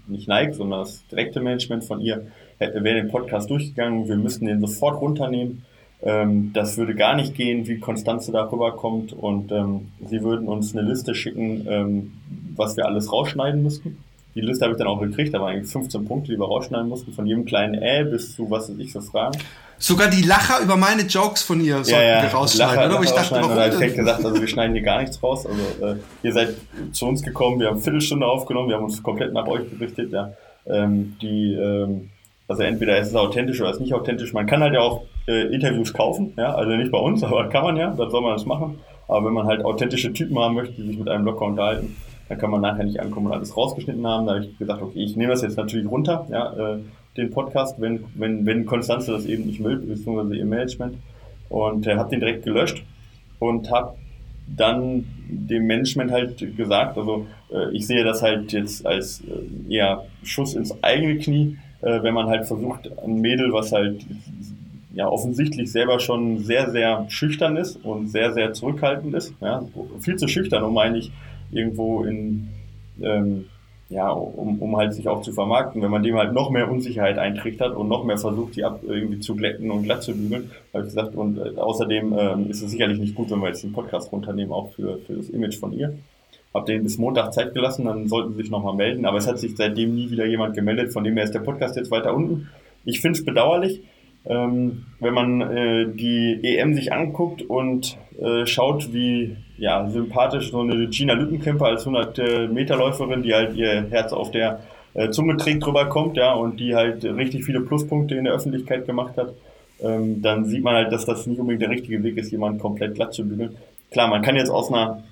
nicht Nike, sondern das direkte Management von ihr, wäre den Podcast durchgegangen, wir müssen den sofort runternehmen. Ähm, das würde gar nicht gehen, wie Konstanze da rüberkommt. Und ähm, sie würden uns eine Liste schicken, ähm, was wir alles rausschneiden müssten. Die Liste habe ich dann auch gekriegt, da waren eigentlich fünfzehn Punkte, die wir rausschneiden mussten, von jedem kleinen Äh bis zu was weiß ich für Fragen. Sogar die Lacher über meine Jokes von ihr sollten ja, ja, wir rausschneiden, Lacher, oder? Aber ich dachte, warum? Oder ich hätte gesagt, also wir schneiden hier gar nichts raus. Also äh, ihr seid zu uns gekommen, wir haben eine Viertelstunde aufgenommen, wir haben uns komplett nach euch gerichtet. Ja. Ähm, die, ähm, also entweder ist es authentisch oder es ist nicht authentisch. Man kann halt ja auch äh, Interviews kaufen, ja, also nicht bei uns, aber kann man ja, dann soll man das machen. Aber wenn man halt authentische Typen haben möchte, die sich mit einem locker unterhalten, da kann man nachher nicht ankommen und alles rausgeschnitten haben. Da habe ich gesagt, okay, ich nehme das jetzt natürlich runter, ja, äh, den Podcast, wenn wenn wenn Konstanze das eben nicht will, beziehungsweise ihr Management. Und äh, habe den direkt gelöscht und habe dann dem Management halt gesagt, also äh, ich sehe das halt jetzt als äh, eher Schuss ins eigene Knie, äh, wenn man halt versucht, ein Mädel, was halt ja offensichtlich selber schon sehr, sehr schüchtern ist und sehr, sehr zurückhaltend ist, ja, viel zu schüchtern, um eigentlich irgendwo in, ähm, ja, um, um halt sich auch zu vermarkten. Wenn man dem halt noch mehr Unsicherheit eintrichtert und noch mehr versucht, die ab irgendwie zu glätten und glatt zu bügeln, habe ich gesagt, und äh, außerdem ähm, ist es sicherlich nicht gut, wenn wir jetzt den Podcast runternehmen, auch für, für das Image von ihr. Hab denen bis Montag Zeit gelassen, dann sollten sie sich nochmal melden, aber es hat sich seitdem nie wieder jemand gemeldet, von dem her ist der Podcast jetzt weiter unten. Ich finde es bedauerlich. Ähm, wenn man äh, die E M sich anguckt und äh, schaut, wie ja, sympathisch so eine Gina Lückenkämper als hundert-Meter-Läuferin, die halt ihr Herz auf der äh, Zunge trägt, rüberkommt, ja, und die halt richtig viele Pluspunkte in der Öffentlichkeit gemacht hat, ähm, dann sieht man halt, dass das nicht unbedingt der richtige Weg ist, jemanden komplett glatt zu bügeln. Klar, man kann jetzt aus einer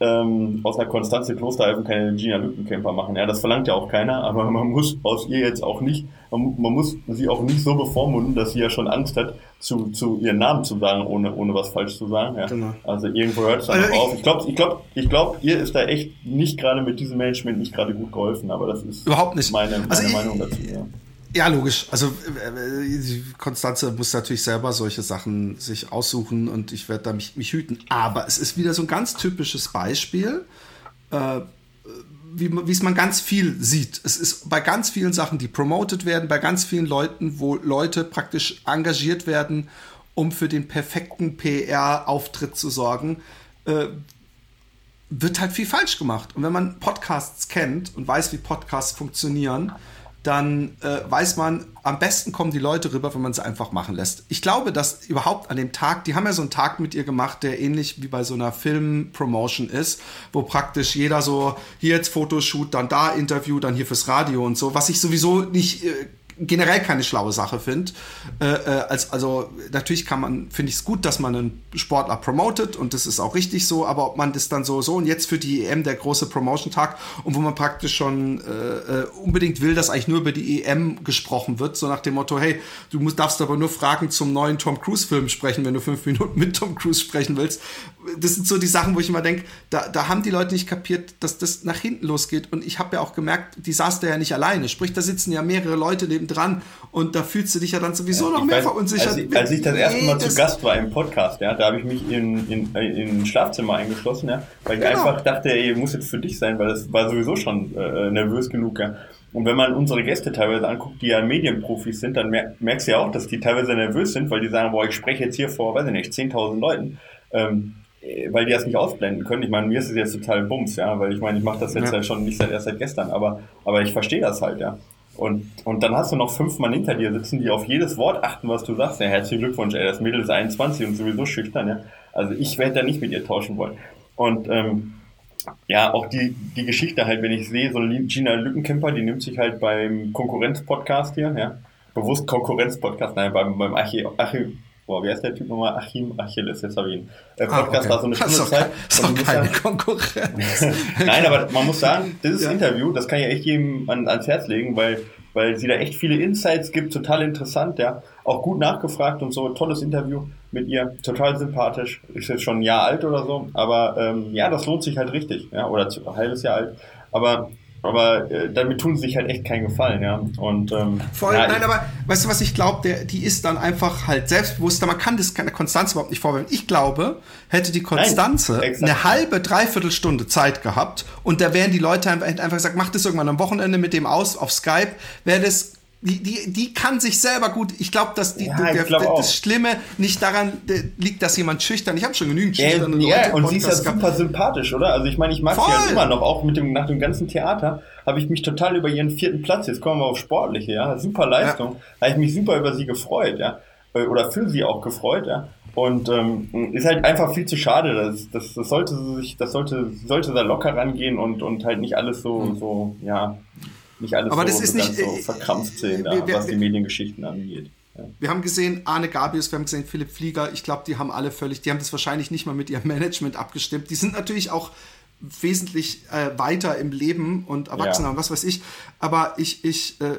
ähm, aus einer Konstanze Klosterhalfen keine Gina Lückenkämper machen, ja, das verlangt ja auch keiner, aber man muss aus ihr jetzt auch nicht, man, man muss sie auch nicht so bevormunden, dass sie ja schon Angst hat, zu, zu ihren Namen zu sagen, ohne, ohne was falsch zu sagen, ja. Genau. Also irgendwo hört es dann also noch ich, auf. Ich glaube, ich glaube, ich glaube, ihr ist da echt nicht gerade mit diesem Management nicht gerade gut geholfen, aber das ist überhaupt nicht meine, meine also Meinung ich, dazu, ja. Ja, logisch. Also Konstanze muss natürlich selber solche Sachen sich aussuchen und ich werde da mich, mich hüten. Aber es ist wieder so ein ganz typisches Beispiel, äh, wie es man ganz viel sieht. Es ist bei ganz vielen Sachen, die promoted werden, bei ganz vielen Leuten, wo Leute praktisch engagiert werden, um für den perfekten P R-Auftritt zu sorgen, äh, wird halt viel falsch gemacht. Und wenn man Podcasts kennt und weiß, wie Podcasts funktionieren, dann äh, weiß man, am besten kommen die Leute rüber, wenn man es einfach machen lässt. Ich glaube, dass überhaupt an dem Tag, die haben ja so einen Tag mit ihr gemacht, der ähnlich wie bei so einer Film-Promotion ist, wo praktisch jeder so, hier jetzt Fotoshoot, dann da Interview, dann hier fürs Radio und so, was ich sowieso nicht, äh, generell keine schlaue Sache finde. Äh, als, also natürlich kann man, finde ich es gut, dass man einen Sportler promotet und das ist auch richtig so, aber ob man das dann so, so und jetzt für die E M der große Promotion-Tag und wo man praktisch schon äh, unbedingt will, dass eigentlich nur über die E M gesprochen wird, so nach dem Motto, hey, du musst, darfst aber nur Fragen zum neuen Tom-Cruise-Film sprechen, wenn du fünf Minuten mit Tom Cruise sprechen willst. Das sind so die Sachen, wo ich immer denke, da, da haben die Leute nicht kapiert, dass das nach hinten losgeht und ich habe ja auch gemerkt, die saß da ja nicht alleine, sprich, da sitzen ja mehrere Leute neben dran und da fühlst du dich ja dann sowieso ja, noch mehr weiß, verunsichert. Als ich, als ich das erste Mal zu Gast war im Podcast, ja, da habe ich mich in, in, in ein Schlafzimmer eingeschlossen, ja, weil genau. ich einfach dachte, ey, muss jetzt für dich sein, weil das war sowieso schon äh, nervös genug, ja. Und wenn man unsere Gäste teilweise anguckt, die ja Medienprofis sind, dann mer- merkst du ja auch, dass die teilweise nervös sind, weil die sagen, boah, ich spreche jetzt hier vor, weiß ich nicht, zehntausend Leuten, ähm, weil die das nicht ausblenden können. Ich meine, mir ist es jetzt total Bums, ja, weil ich meine, ich mache das jetzt ja. ja schon nicht seit erst seit gestern, aber, aber ich verstehe das halt, ja. Und, und dann hast du noch fünf Mann hinter dir sitzen, die auf jedes Wort achten, was du sagst. Ja, herzlichen Glückwunsch, ey, das Mädel ist einundzwanzig und sowieso schüchtern, ja. Also ich werde da nicht mit ihr tauschen wollen. Und ähm, ja, auch die, die Geschichte halt, wenn ich sehe, so eine Gina Lückenkämper, die nimmt sich halt beim Konkurrenz-Podcast hier, ja, bewusst Konkurrenz-Podcast, nein, beim, beim Achim, Achim, boah, wie heißt der Typ nochmal? Achim Achilles, jetzt habe ich ihn. Der Podcast war so eine schöne Zeit. Das ist doch keine Konkurrenz. Nein, aber man muss sagen, dieses ja. Interview, das kann ich echt jedem an, ans Herz legen, weil, weil sie da echt viele Insights gibt, total interessant, ja. Auch gut nachgefragt und so, tolles Interview mit ihr, total sympathisch. Ist jetzt schon ein Jahr alt oder so, aber ähm, ja, das lohnt sich halt richtig, ja, oder ein halbes Jahr alt. Aber Aber äh, damit tun sie sich halt echt keinen Gefallen, ja. Und, ähm, Vor allem, ja, nein, aber weißt du, was ich glaube? Die ist dann einfach halt selbstbewusster. Man kann das der Konstanze überhaupt nicht vorwerfen. Ich glaube, hätte die Konstanze nein, eine halbe, dreiviertel Stunde Zeit gehabt und da wären die Leute einfach, einfach gesagt, mach das irgendwann am Wochenende mit dem aus, auf Skype, wäre das. Die, die, die kann sich selber gut. Ich glaube, dass die, ja, der, ich glaub der, das Schlimme nicht daran liegt, dass jemand schüchtern. Ich habe schon genügend schüchterne Leute. Ja, und sie ist ja super sympathisch, oder? Also ich meine, ich mag Voll. sie ja immer noch. Auch mit dem, nach dem ganzen Theater habe ich mich total über ihren vierten Platz. Jetzt kommen wir auf Sportliche, ja, super Leistung. Ja. Habe ich mich super über sie gefreut, ja, oder für sie auch gefreut, ja. Und ähm, ist halt einfach viel zu schade. Das, das, das sollte sich, das sollte, sollte da locker rangehen und und halt nicht alles so, mhm. so, ja. Nicht alles aber so, das ist so, nicht, so verkrampft sehen, wir, wir, was die Mediengeschichten angeht. Ja. Wir haben gesehen Arne Gabius, wir haben gesehen Philipp Flieger. Ich glaube, die haben alle völlig, die haben das wahrscheinlich nicht mal mit ihrem Management abgestimmt. Die sind natürlich auch wesentlich äh, weiter im Leben und Erwachsener ja. und was weiß ich. Aber ich, ich, äh,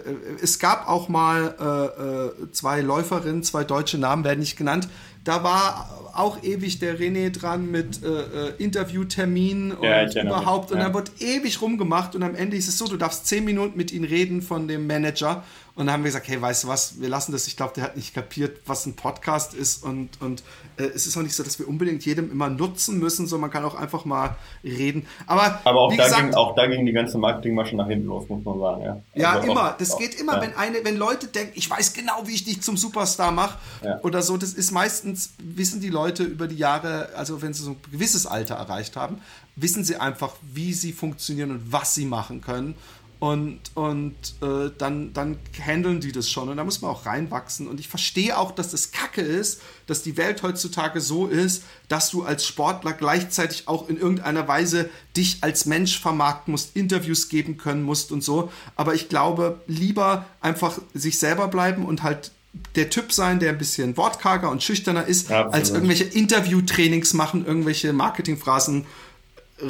es gab auch mal äh, zwei Läuferinnen, zwei deutsche Namen werden nicht genannt. Da war auch ewig der René dran mit äh, Interviewterminen und ja, überhaupt. Mich. Und ja. dann wird ewig rumgemacht und am Ende ist es so, du darfst zehn Minuten mit ihnen reden von dem Manager. Und dann haben wir gesagt, hey, weißt du was, wir lassen das. Ich glaube, der hat nicht kapiert, was ein Podcast ist. Und, und äh, es ist auch nicht so, dass wir unbedingt jedem immer nutzen müssen, sondern man kann auch einfach mal reden. Aber, Aber auch, wie da gesagt, ging, auch da ging die ganze Marketingmasche nach hinten los, muss man sagen. Ja, ja also immer. Auch, das auch, geht immer, ja. wenn, eine, wenn Leute denken, ich weiß genau, wie ich dich zum Superstar mache ja. oder so. Das ist meistens wissen die Leute über die Jahre, also wenn sie so ein gewisses Alter erreicht haben, wissen sie einfach, wie sie funktionieren und was sie machen können und, und äh, dann, dann handeln die das schon und da muss man auch reinwachsen und ich verstehe auch, dass das Kacke ist, dass die Welt heutzutage so ist, dass du als Sportler gleichzeitig auch in irgendeiner Weise dich als Mensch vermarkten musst, Interviews geben können musst und so, aber ich glaube, lieber einfach sich selber bleiben und halt der Typ sein, der ein bisschen wortkarger und schüchterner ist, Absolut. als irgendwelche Interviewtrainings machen, irgendwelche Marketingphrasen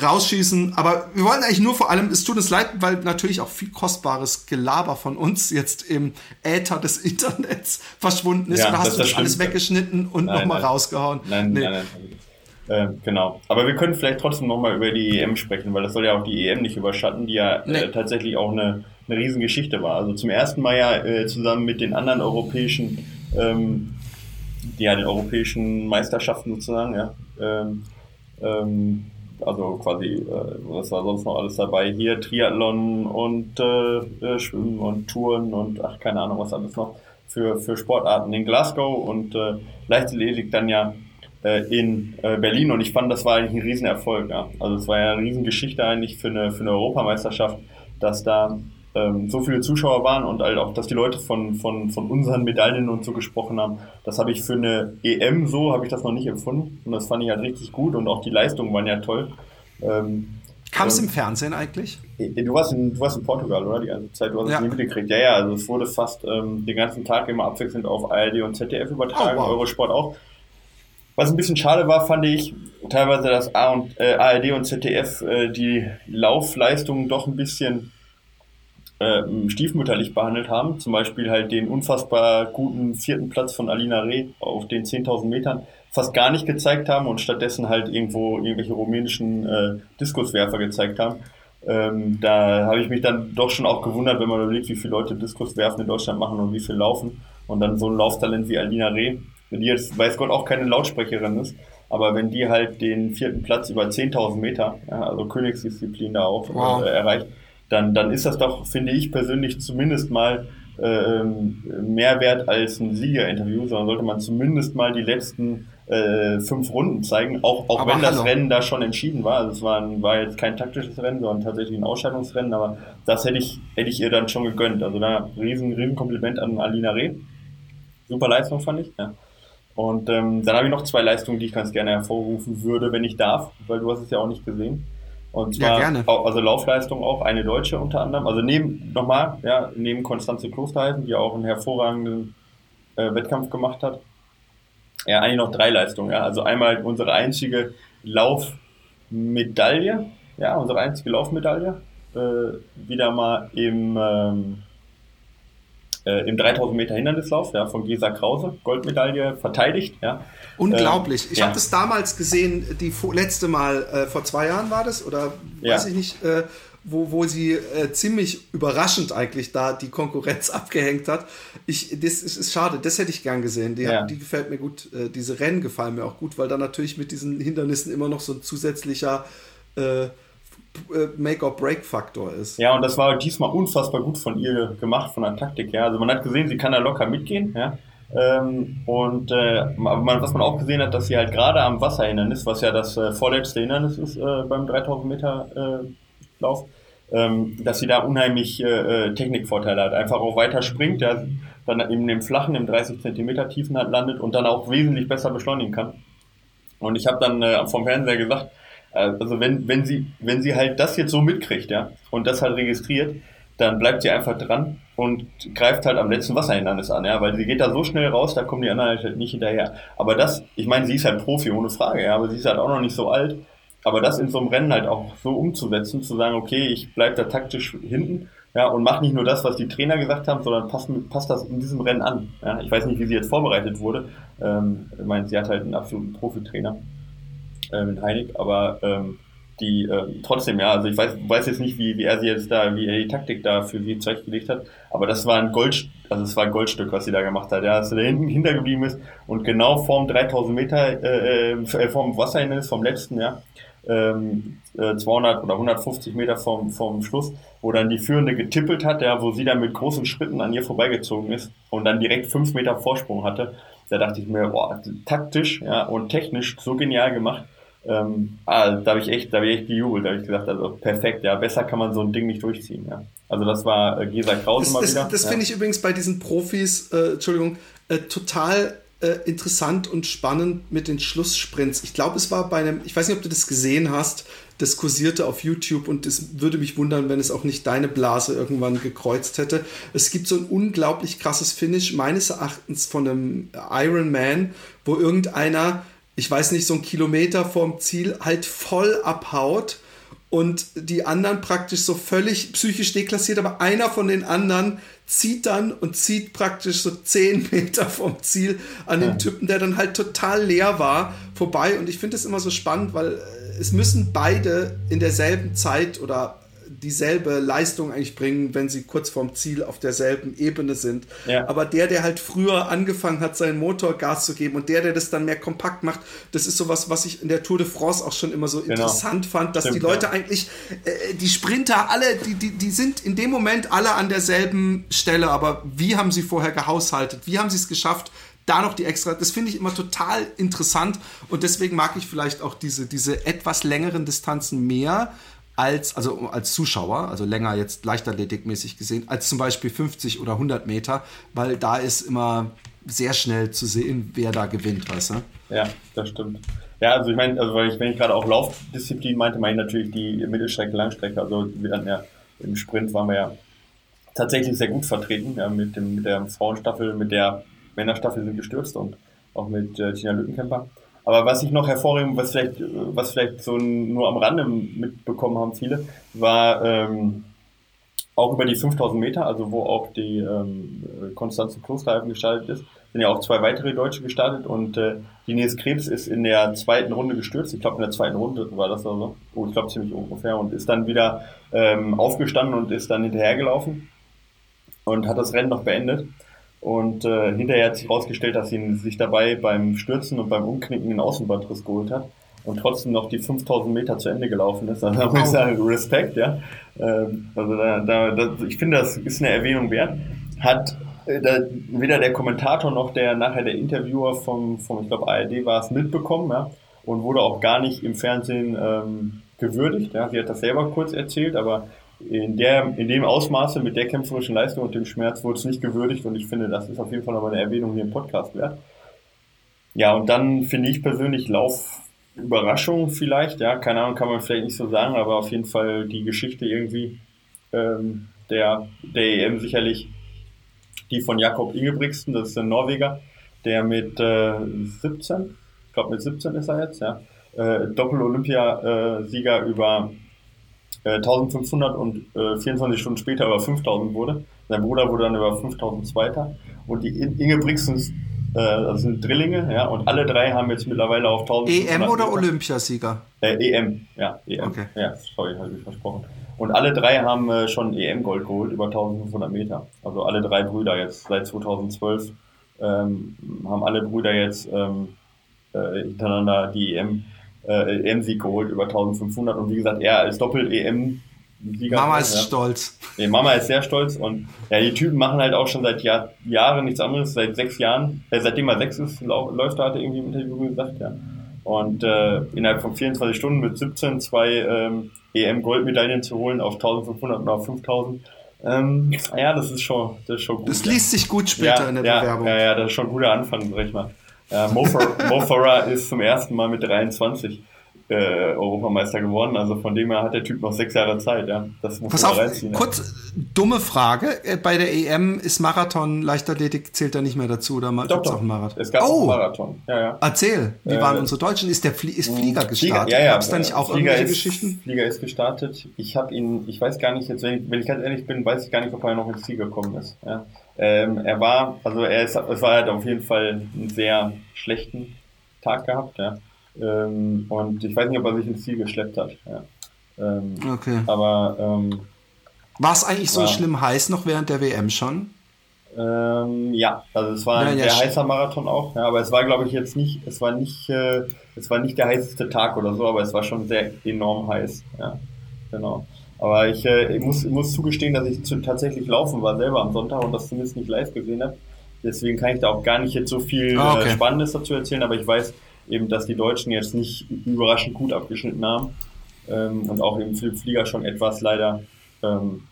rausschießen. Aber wir wollen eigentlich nur vor allem, es tut uns leid, weil natürlich auch viel kostbares Gelaber von uns jetzt im Äther des Internets verschwunden ist. Ja, oder hast du das alles stimmt. weggeschnitten und nochmal rausgehauen? Nein, nee. nein, nein. Äh, genau. Aber wir können vielleicht trotzdem nochmal über die E M sprechen, weil das soll ja auch die E M nicht überschatten, die ja nee. äh, tatsächlich auch eine eine Riesengeschichte war. Also zum ersten Mal ja äh, zusammen mit den anderen europäischen, ähm, ja, den europäischen Meisterschaften sozusagen, ja. Ähm, ähm, also quasi, äh, was war sonst noch alles dabei? Hier Triathlon und äh, Schwimmen und Touren und ach, keine Ahnung, was alles noch für, für Sportarten in Glasgow und äh, Leichtathletik dann ja äh, in äh, Berlin und ich fand, das war eigentlich ein Riesenerfolg, ja. Also es war ja eine Riesengeschichte eigentlich für eine, für eine Europameisterschaft, dass da so viele Zuschauer waren und halt auch, dass die Leute von, von, von unseren Medaillen und so gesprochen haben. Das habe ich für eine E M so, habe ich das noch nicht empfunden und das fand ich halt richtig gut und auch die Leistungen waren ja toll. Ähm, Kam es ähm, im Fernsehen eigentlich? Du warst, in, du warst in Portugal, oder? Die ganze Zeit, du hast ja. es nie mitgekriegt. Ja, ja, also es wurde fast ähm, den ganzen Tag immer abwechselnd auf A R D und Z D F übertragen, oh, wow. Eurosport auch. Was ein bisschen schade war, fand ich teilweise, dass A und, äh, A R D und Z D F äh, die Laufleistungen doch ein bisschen Ähm, stiefmütterlich behandelt haben, zum Beispiel halt den unfassbar guten vierten Platz von Alina Reh auf den zehntausend Metern fast gar nicht gezeigt haben und stattdessen halt irgendwo irgendwelche rumänischen äh, Diskuswerfer gezeigt haben. Ähm, da habe ich mich dann doch schon auch gewundert, wenn man überlegt, wie viele Leute Diskuswerfen in Deutschland machen und wie viel laufen und dann so ein Lauftalent wie Alina Reh, die jetzt weiß Gott auch keine Lautsprecherin ist, aber wenn die halt den vierten Platz über zehntausend Meter, ja, also Königsdisziplin da auch wow. äh, erreicht, Dann, dann ist das doch, finde ich persönlich, zumindest mal ähm, mehr wert als ein Siegerinterview, sondern sollte man zumindest mal die letzten äh, fünf Runden zeigen, auch, auch wenn hallo. das Rennen da schon entschieden war. Also es war, ein, war jetzt kein taktisches Rennen, sondern tatsächlich ein Ausscheidungsrennen, aber das hätte ich, hätte ich ihr dann schon gegönnt. Also da riesen, riesen Kompliment an Alina Reh. Super Leistung, fand ich. Ja. Und ähm, dann habe ich noch zwei Leistungen, die ich ganz gerne hervorrufen würde, wenn ich darf, weil du hast es ja auch nicht gesehen. Und zwar, ja, also Laufleistung auch, eine Deutsche unter anderem, also neben, nochmal, ja, neben Konstanze Klosterhalfen, die auch einen hervorragenden äh, Wettkampf gemacht hat, ja, eigentlich noch drei Leistungen, ja, also einmal unsere einzige Laufmedaille, ja, unsere einzige Laufmedaille, äh, wieder mal im, ähm, äh, im dreitausend Meter Hindernislauf, ja, von Gesa Krause, Goldmedaille verteidigt, ja. Unglaublich. Ich ja. habe das damals gesehen, die letzte Mal, äh, vor zwei Jahren war das, oder weiß ja. ich nicht, äh, wo, wo sie äh, ziemlich überraschend eigentlich da die Konkurrenz abgehängt hat. Ich, das ist, ist schade, das hätte ich gern gesehen. Die, ja. die gefällt mir gut, äh, diese Rennen gefallen mir auch gut, weil da natürlich mit diesen Hindernissen immer noch so ein zusätzlicher äh, Make-or-Break-Faktor ist. Ja, und das war diesmal unfassbar gut von ihr gemacht, von der Taktik her. Also man hat gesehen, sie kann da locker mitgehen, ja. Ähm, und äh, man, was man auch gesehen hat, dass sie halt gerade am Wasserhindernis, was ja das äh, vorletzte Hindernis ist äh, beim dreitausend Meter äh, Lauf, ähm, dass sie da unheimlich äh, Technikvorteile hat. Einfach auch weiter springt, ja, dann in dem flachen, im dreißig Zentimeter Tiefen halt landet und dann auch wesentlich besser beschleunigen kann. Und ich habe dann äh, vom Fernseher gesagt, äh, also wenn wenn sie wenn sie halt das jetzt so mitkriegt, ja, und das halt registriert, dann bleibt sie einfach dran und greift halt am letzten Wasserhindernis an, ja, weil sie geht da so schnell raus, da kommen die anderen halt nicht hinterher. Aber das, ich meine, sie ist halt Profi, ohne Frage, ja, aber sie ist halt auch noch nicht so alt, aber das in so einem Rennen halt auch so umzusetzen, zu sagen, okay, ich bleib da taktisch hinten, ja, und mach nicht nur das, was die Trainer gesagt haben, sondern passt pass das in diesem Rennen an, ja. Ich weiß nicht, wie sie jetzt vorbereitet wurde, ähm, ich meine, sie hat halt einen absoluten Profitrainer, ähm, in Heinig, aber, ähm, die äh, trotzdem, ja, also ich weiß weiß jetzt nicht, wie, wie er sie jetzt da, wie er die Taktik da für sie zurechtgelegt hat, aber das war ein Gold, also es war ein Goldstück, was sie da gemacht hat, ja, dass sie da hinten hintergeblieben ist und genau vorm dreitausend Meter, äh, äh, vorm Wasserhindernis, vom letzten, ja, ähm, äh, zweihundert oder hundertfünfzig Meter vom, vom Schluss, wo dann die Führende getippelt hat, ja, wo sie dann mit großen Schritten an ihr vorbeigezogen ist und dann direkt fünf Meter Vorsprung hatte, da dachte ich mir, boah, taktisch, ja, und technisch so genial gemacht. Ähm, ah, da habe ich echt, da habe ich echt gejubelt, da habe ich gesagt, also perfekt, ja, besser kann man so ein Ding nicht durchziehen, ja. Also das war äh, Gesa Krause mal wieder. Das ja. finde ich übrigens bei diesen Profis, äh, Entschuldigung, äh, total äh, interessant und spannend mit den Schlusssprints. Ich glaube, es war bei einem, ich weiß nicht, ob du das gesehen hast, das kursierte auf YouTube und es würde mich wundern, wenn es auch nicht deine Blase irgendwann gekreuzt hätte. Es gibt so ein unglaublich krasses Finish, meines Erachtens von einem Ironman, wo irgendeiner, ich weiß nicht, so einen Kilometer vorm Ziel halt voll abhaut und die anderen praktisch so völlig psychisch deklassiert, aber einer von den anderen zieht dann und zieht praktisch so zehn Meter vom Ziel an den Typen, der dann halt total leer war, vorbei. Und ich finde das immer so spannend, weil es müssen beide in derselben Zeit oder dieselbe Leistung eigentlich bringen, wenn sie kurz vorm Ziel auf derselben Ebene sind. Ja. Aber der, der halt früher angefangen hat, seinen Motor Gas zu geben und der, der das dann mehr kompakt macht, das ist sowas, was ich in der Tour de France auch schon immer so genau. interessant fand, dass Stimmt, die Leute ja. eigentlich, äh, die Sprinter, alle, die, die, die sind in dem Moment alle an derselben Stelle, aber wie haben sie vorher gehaushaltet? Wie haben sie es geschafft, da noch die extra, das finde ich immer total interessant und deswegen mag ich vielleicht auch diese, diese etwas längeren Distanzen mehr, als, also als Zuschauer, also länger jetzt leichtathletikmäßig gesehen, als zum Beispiel fünfzig oder hundert Meter, weil da ist immer sehr schnell zu sehen, wer da gewinnt, weißt du? Ja, das stimmt. Ja, also ich meine, also weil ich, wenn ich gerade auch Laufdisziplin meinte, meine ich natürlich die Mittelstrecke, Langstrecke, also wir hatten ja im Sprint waren wir ja tatsächlich sehr gut vertreten, ja, mit dem, mit der Frauenstaffel, mit der Männerstaffel sind gestürzt und auch mit äh, Gina Lückenkämper. Aber was ich noch hervorheben, was vielleicht, was vielleicht so nur am Rande mitbekommen haben viele, war ähm, auch über die fünftausend Meter, also wo auch die ähm, Konstanze Klosterhalfen gestartet ist, sind ja auch zwei weitere Deutsche gestartet und äh, die Nils Krebs ist in der zweiten Runde gestürzt, ich glaube in der zweiten Runde war das oder so, oh, ich glaube ziemlich ungefähr, und ist dann wieder ähm, aufgestanden und ist dann hinterhergelaufen und hat das Rennen noch beendet. Und äh, hinterher hat sich herausgestellt, dass sie sich dabei beim Stürzen und beim Umknicken den Außenbandriss geholt hat und trotzdem noch die fünftausend Meter zu Ende gelaufen ist. Also da muss ich sagen, Respekt, ja. Ähm, also da, da, das, ich finde, das ist eine Erwähnung wert. Hat äh, da, weder der Kommentator noch der nachher der Interviewer vom, vom ich glaube A R D war es, mitbekommen, ja, und wurde auch gar nicht im Fernsehen ähm, gewürdigt. Ja. Sie hat das selber kurz erzählt, aber In, der, in dem Ausmaße, mit der kämpferischen Leistung und dem Schmerz wurde es nicht gewürdigt und ich finde, das ist auf jeden Fall nochmal eine Erwähnung hier im Podcast wert. Ja, und dann finde ich persönlich Laufüberraschung vielleicht, ja, keine Ahnung, kann man vielleicht nicht so sagen, aber auf jeden Fall die Geschichte irgendwie ähm, der, der E M sicherlich die von Jakob Ingebrigtsen, das ist ein Norweger, der mit äh, siebzehn, ich glaube mit siebzehn ist er jetzt, ja, äh, Doppel-Olympiasieger über eintausendfünfhundert und äh, vierundzwanzig Stunden später über fünftausend wurde. Sein Bruder wurde dann über fünftausend Zweiter. Und die Ingebrigtsens, äh, das sind Drillinge, ja, und alle drei haben jetzt mittlerweile auf eintausendfünfhundert. E M oder Olympiasieger? Äh, E M, ja, E M. Okay. Ja, sorry, habe ich versprochen. Und alle drei haben äh, schon E M-Gold geholt, über eintausendfünfhundert Meter. Also alle drei Brüder jetzt seit zweitausendzwölf ähm, haben alle Brüder jetzt ähm, äh, hintereinander die E M, äh, E M-Sieg geholt, über eintausendfünfhundert. Und wie gesagt, er als Doppel-E M-Sieger. Mama ist ja stolz. Nee, Mama ist sehr stolz. Und ja, die Typen machen halt auch schon seit Jahr, Jahren nichts anderes, seit sechs Jahren. Äh, seitdem er sechs ist, lau- läuft er, hat er irgendwie im Interview gesagt, ja. Und äh, innerhalb von vierundzwanzig Stunden mit siebzehn zwei ähm, E M-Goldmedaillen zu holen auf eintausendfünfhundert und auf fünftausend. Ähm, ja, das ist schon, das ist schon gut. Das liest sich gut später ja, in der ja, Bewerbung. Ja, ja, das ist schon ein guter Anfang, sag ich mal. Ja, Mo Farah ist zum ersten Mal mit dreiundzwanzig äh, Europameister geworden. Also von dem her hat der Typ noch sechs Jahre Zeit. Ja. Das muss Pass man auf, reinziehen. Kurz, dumme Frage. Bei der E M ist Marathon, Leichtathletik zählt da nicht mehr dazu, oder doch, gibt's doch auch einen Marathon? Es gab oh. auch einen Marathon. Ja, ja. Erzähl, wie äh, waren unsere Deutschen? Ist der Flie- ist Flieger gestartet? Ja, ja, gab es da nicht auch Flieger irgendwelche ist, Geschichten? Flieger ist gestartet. Ich habe ihn, ich weiß gar nicht, jetzt, wenn ich, wenn ich ganz ehrlich bin, weiß ich gar nicht, ob er noch ins Ziel gekommen ist. Ja. Ähm, er war, also er ist, es war halt auf jeden Fall einen sehr schlechten Tag gehabt, ja. Ähm, und ich weiß nicht, ob er sich ins Ziel geschleppt hat, ja. Ähm, okay. Aber, ähm, war es eigentlich war, so schlimm heiß noch während der W M schon? Ähm, ja, also es war ja, ein ja, sehr sch- heißer Marathon auch, ja, aber es war, glaube ich, jetzt nicht, es war nicht, äh, es war nicht der heißeste Tag oder so, aber es war schon sehr enorm heiß, ja. Genau. Aber ich, äh, ich muss, muss zugestehen, dass ich zu, tatsächlich laufen war selber am Sonntag und das zumindest nicht live gesehen habe. Deswegen kann ich da auch gar nicht jetzt so viel ah, okay. äh, Spannendes dazu erzählen, aber ich weiß eben, dass die Deutschen jetzt nicht überraschend gut abgeschnitten haben ähm, und auch eben Philipp Flieger schon etwas leider ähm,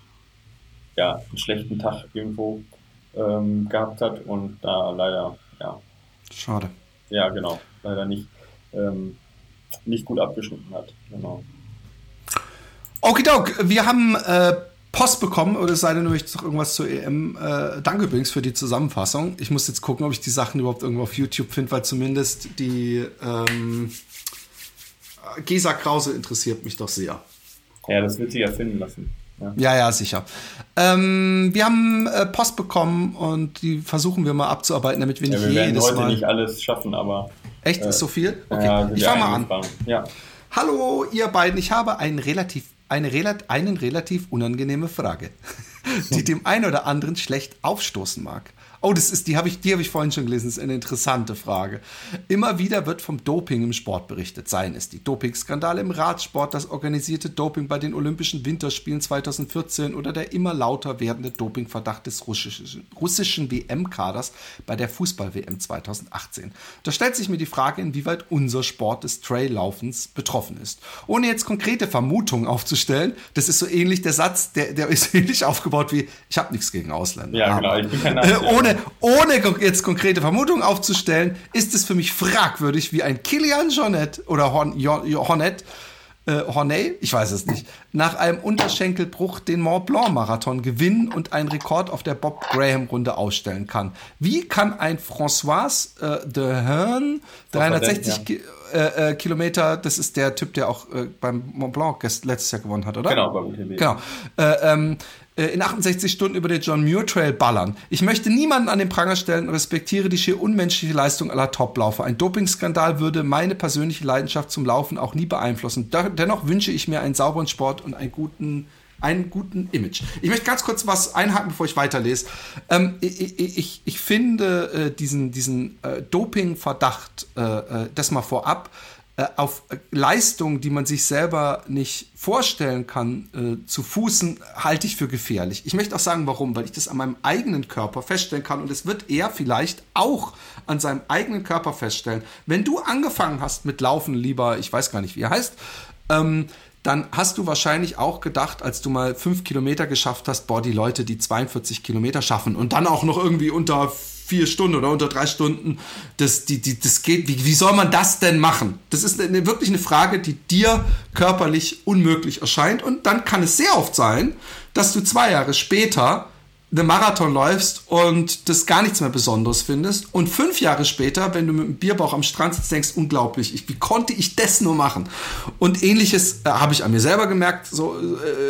ja, einen schlechten Tag irgendwo ähm, gehabt hat und da leider, ja. Schade. Ja, genau, leider nicht, ähm, nicht gut abgeschnitten hat, genau. Okidok, wir haben äh, Post bekommen, oder es sei denn, du möchtest noch irgendwas zur E M. Äh, danke übrigens für die Zusammenfassung. Ich muss jetzt gucken, ob ich die Sachen überhaupt irgendwo auf YouTube finde, weil zumindest die ähm, Gesa Krause interessiert mich doch sehr. Ja, das wird sie ja finden lassen. Ja, ja, ja sicher. Ähm, wir haben äh, Post bekommen und die versuchen wir mal abzuarbeiten, damit wir nicht ja, wir jedes heute Mal... heute nicht alles schaffen, aber... Echt? Äh, ist so viel? Okay, ja, ich fange mal an. Ja. Hallo, ihr beiden. Ich habe einen relativ Eine relat- einen relativ unangenehme Frage, die dem einen oder anderen schlecht aufstoßen mag. Oh, das ist, die habe ich, die habe ich vorhin schon gelesen, das ist eine interessante Frage. Immer wieder wird vom Doping im Sport berichtet, seien es die Dopingskandale im Radsport, das organisierte Doping bei den Olympischen Winterspielen zweitausendvierzehn oder der immer lauter werdende Dopingverdacht des russischen, russischen W M-Kaders bei der Fußball-W M zweitausendachtzehn. Da stellt sich mir die Frage, inwieweit unser Sport des Traillaufens betroffen ist. Ohne jetzt konkrete Vermutungen aufzustellen, das ist so ähnlich der Satz, der, der ist ähnlich aufgebaut wie, ich habe nichts gegen Ausländer. Ja, genau, ich bin kein Ausländer. Ohne jetzt konkrete Vermutungen aufzustellen, ist es für mich fragwürdig, wie ein Kilian Jornet oder Horn, Jornet, äh, Hornet, ich weiß es nicht, nach einem Unterschenkelbruch den Mont Blanc Marathon gewinnen und einen Rekord auf der Bob Graham Runde ausstellen kann. Wie kann ein François äh, de Haene dreihundertsechzig denn, ja. Ki- äh, äh, Kilometer, das ist der Typ, der auch äh, beim Mont Blanc gest- letztes Jahr gewonnen hat, oder? Genau, beim U T M B. Genau. Äh, ähm, in achtundsechzig Stunden über den John Muir Trail ballern. Ich möchte niemanden an den Pranger stellen und respektiere die schier unmenschliche Leistung aller Toplaufer. Ein Dopingskandal würde meine persönliche Leidenschaft zum Laufen auch nie beeinflussen. Dennoch wünsche ich mir einen sauberen Sport und einen guten, einen guten Image. Ich möchte ganz kurz was einhaken, bevor ich weiterlese. Ähm, ich, ich, ich finde äh, diesen, diesen äh, Dopingverdacht, äh, das mal vorab, auf Leistung, die man sich selber nicht vorstellen kann, äh, zu fußen, halte ich für gefährlich. Ich möchte auch sagen, warum, weil ich das an meinem eigenen Körper feststellen kann und es wird er vielleicht auch an seinem eigenen Körper feststellen. Wenn du angefangen hast mit Laufen, lieber, ich weiß gar nicht, wie er heißt, ähm, dann hast du wahrscheinlich auch gedacht, als du mal fünf Kilometer geschafft hast, boah, die Leute, die zweiundvierzig Kilometer schaffen und dann auch noch irgendwie unter vier Stunden oder unter drei Stunden, das, die, die, das geht, wie, wie soll man das denn machen? Das ist eine, wirklich eine Frage, die dir körperlich unmöglich erscheint und dann kann es sehr oft sein, dass du zwei Jahre später einen Marathon läufst und das gar nichts mehr Besonderes findest und fünf Jahre später, wenn du mit dem Bierbauch am Strand sitzt, denkst, unglaublich, ich, wie konnte ich das nur machen? Und ähnliches äh, habe ich an mir selber gemerkt, so,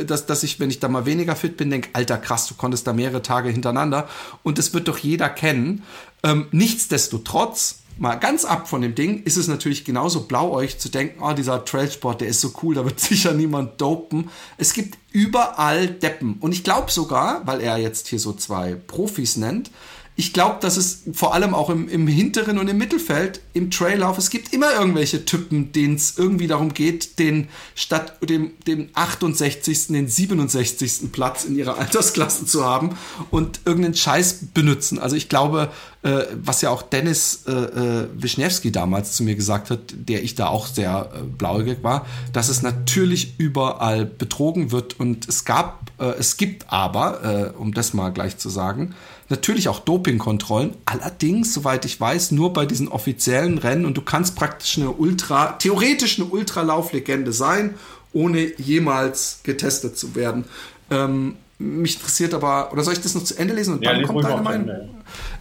äh, dass, dass ich, wenn ich da mal weniger fit bin, denke, alter krass, du konntest da mehrere Tage hintereinander und das wird doch jeder kennen. Ähm, nichtsdestotrotz mal ganz ab von dem Ding, ist es natürlich genauso blauäugig zu denken, oh, dieser Trailsport, der ist so cool, da wird sicher niemand dopen. Es gibt überall Deppen. Und ich glaube sogar, weil er jetzt hier so zwei Profis nennt, ich glaube, dass es vor allem auch im, im hinteren und im Mittelfeld, im Traillauf, es gibt immer irgendwelche Typen, denen es irgendwie darum geht, den statt dem, dem achtundsechzigsten den siebenundsechzigsten Platz in ihrer Altersklasse zu haben und irgendeinen Scheiß benutzen. Also ich glaube, äh, was ja auch Dennis äh, Wischniewski damals zu mir gesagt hat, der ich da auch sehr äh, blauäugig war, dass es natürlich überall betrogen wird. Und es gab, äh, es gibt aber, äh, um das mal gleich zu sagen, natürlich auch Dopingkontrollen, allerdings, soweit ich weiß, nur bei diesen offiziellen Rennen, und du kannst praktisch eine Ultra, theoretisch eine Ultralauflegende sein, ohne jemals getestet zu werden. Ähm, mich interessiert aber, oder soll ich das noch zu Ende lesen und ja, dann kommt deine Meinung?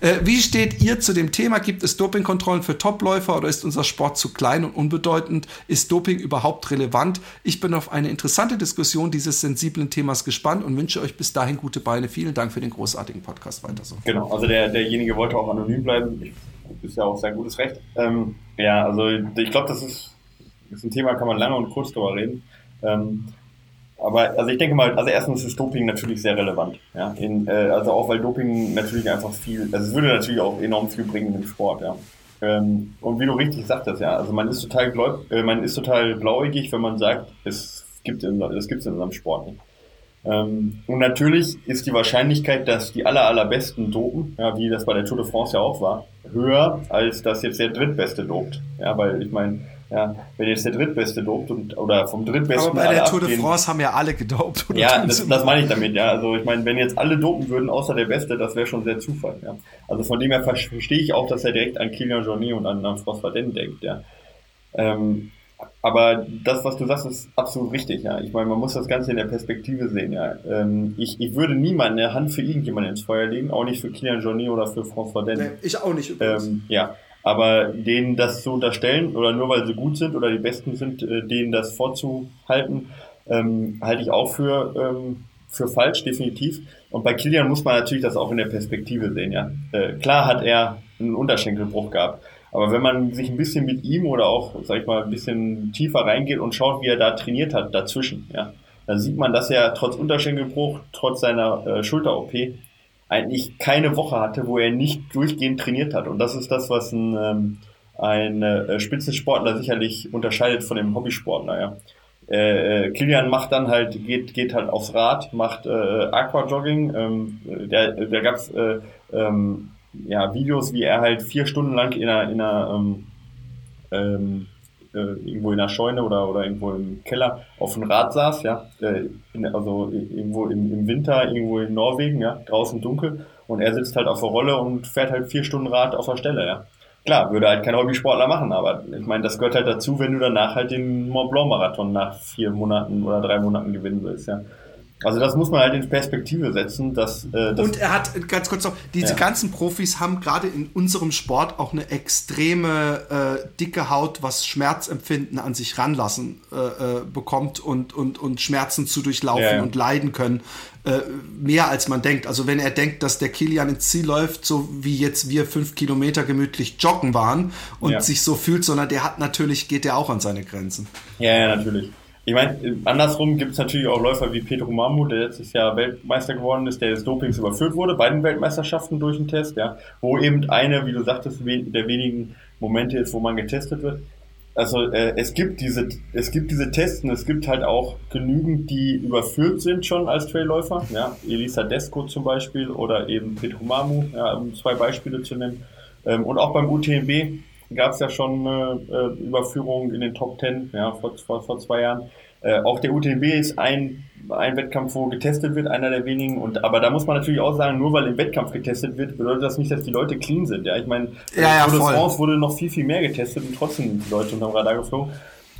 Äh, wie steht ihr zu dem Thema? Gibt es Dopingkontrollen für Topläufer oder ist unser Sport zu klein und unbedeutend? Ist Doping überhaupt relevant? Ich bin auf eine interessante Diskussion dieses sensiblen Themas gespannt und wünsche euch bis dahin gute Beine. Vielen Dank für den großartigen Podcast. Weiter so. Genau, also der, derjenige wollte auch anonym bleiben. Ich, das ist ja auch sein gutes Recht. Ähm, ja, also ich glaube, das ist, das ist ein Thema, kann man lange und kurz drüber reden. Ähm, Aber also ich denke mal, also erstens ist Doping natürlich sehr relevant. Ja? In, äh, also auch weil Doping natürlich einfach viel, also es würde natürlich auch enorm viel bringen im Sport, ja. Ähm, und wie du richtig sagtest, ja, also man ist total gläub, äh, man ist total blauäugig, wenn man sagt, es gibt in, das gibt's in unserem Sport nicht. Ähm, und natürlich ist die Wahrscheinlichkeit, dass die aller allerbesten dopen, ja, wie das bei der Tour de France ja auch war, höher, als dass jetzt der Drittbeste dopt. Ja, weil ich meine, ja, wenn jetzt der Drittbeste dopt und, oder vom Drittbesten. Aber bei der Tour de abgehen, France haben ja alle gedopt. Oder ja, das, das meine ich damit, ja. Also, ich meine, wenn jetzt alle dopen würden, außer der Beste, das wäre schon sehr Zufall, ja. Also, von dem her verstehe ich auch, dass er direkt an Kilian Jornet und an, an François de Haene denkt, ja. Ähm, aber das, was du sagst, ist absolut richtig, ja. Ich meine, man muss das Ganze in der Perspektive sehen, ja. Ähm, ich, ich würde niemanden eine Hand für irgendjemanden ins Feuer legen, auch nicht für Kilian Jornet oder für François de Haene. Nee, ich auch nicht übrigens. Ähm, ja. Aber denen das zu unterstellen oder nur weil sie gut sind oder die Besten sind, denen das vorzuhalten, ähm, halte ich auch für, ähm, für falsch, definitiv. Und bei Kilian muss man natürlich das auch in der Perspektive sehen, ja. Äh, klar hat er einen Unterschenkelbruch gehabt, aber wenn man sich ein bisschen mit ihm oder auch, sag ich mal, ein bisschen tiefer reingeht und schaut, wie er da trainiert hat dazwischen, ja, dann sieht man, dass er trotz Unterschenkelbruch, trotz seiner äh, Schulter-O P, eigentlich keine Woche hatte, wo er nicht durchgehend trainiert hat. Und das ist das, was ein, ein Spitzensportler sicherlich unterscheidet von dem Hobbysportler. Ja. Äh, Kilian macht dann halt, geht, geht halt aufs Rad, macht äh, Aquajogging. Ähm, da da gab es äh, ähm, ja, Videos, wie er halt vier Stunden lang in einer, in einer ähm, ähm, irgendwo in der Scheune oder, oder irgendwo im Keller auf dem Rad saß, ja, also irgendwo im, im Winter, irgendwo in Norwegen, ja, draußen dunkel, und er sitzt halt auf der Rolle und fährt halt vier Stunden Rad auf der Stelle, ja. Klar, würde halt kein Hobbysportler machen, aber ich meine, das gehört halt dazu, wenn du danach halt den Mont Blanc Marathon nach vier Monaten oder drei Monaten gewinnen willst, ja. Also das muss man halt in Perspektive setzen, dass, äh, dass und er hat, ganz kurz noch, diese ja. ganzen Profis haben gerade in unserem Sport auch eine extreme äh, dicke Haut, was Schmerzempfinden an sich ranlassen äh, bekommt und, und, und Schmerzen zu durchlaufen ja, ja. und leiden können. Äh, mehr als man denkt. Also wenn er denkt, dass der Kilian ins Ziel läuft, so wie jetzt wir fünf Kilometer gemütlich joggen waren und ja. sich so fühlt, sondern der hat natürlich, geht der auch an seine Grenzen. Ja, ja, natürlich. Ich meine, andersrum gibt es natürlich auch Läufer wie Pedro Mamu, der letztes Jahr Weltmeister geworden ist, der des Dopings überführt wurde, bei den Weltmeisterschaften durch den Test, ja, wo eben eine, wie du sagtest, der wenigen Momente ist, wo man getestet wird. Also äh, es gibt diese, es gibt diese Tests und es gibt halt auch genügend, die überführt sind schon als Trailläufer, ja, Elisa Desko zum Beispiel oder eben Pedro Mamu, ja, um zwei Beispiele zu nennen. Ähm, und auch beim U T M B gab es ja schon äh, Überführungen in den Top Ten, ja, vor, vor, vor zwei Jahren. Äh, auch der U T M B ist ein, ein Wettkampf, wo getestet wird, einer der wenigen. Und aber da muss man natürlich auch sagen, nur weil im Wettkampf getestet wird, bedeutet das nicht, dass die Leute clean sind. Ja, ich meine, ja, ja, Tour de France wurde noch viel, viel mehr getestet und trotzdem die Leute unterm Radar geflogen.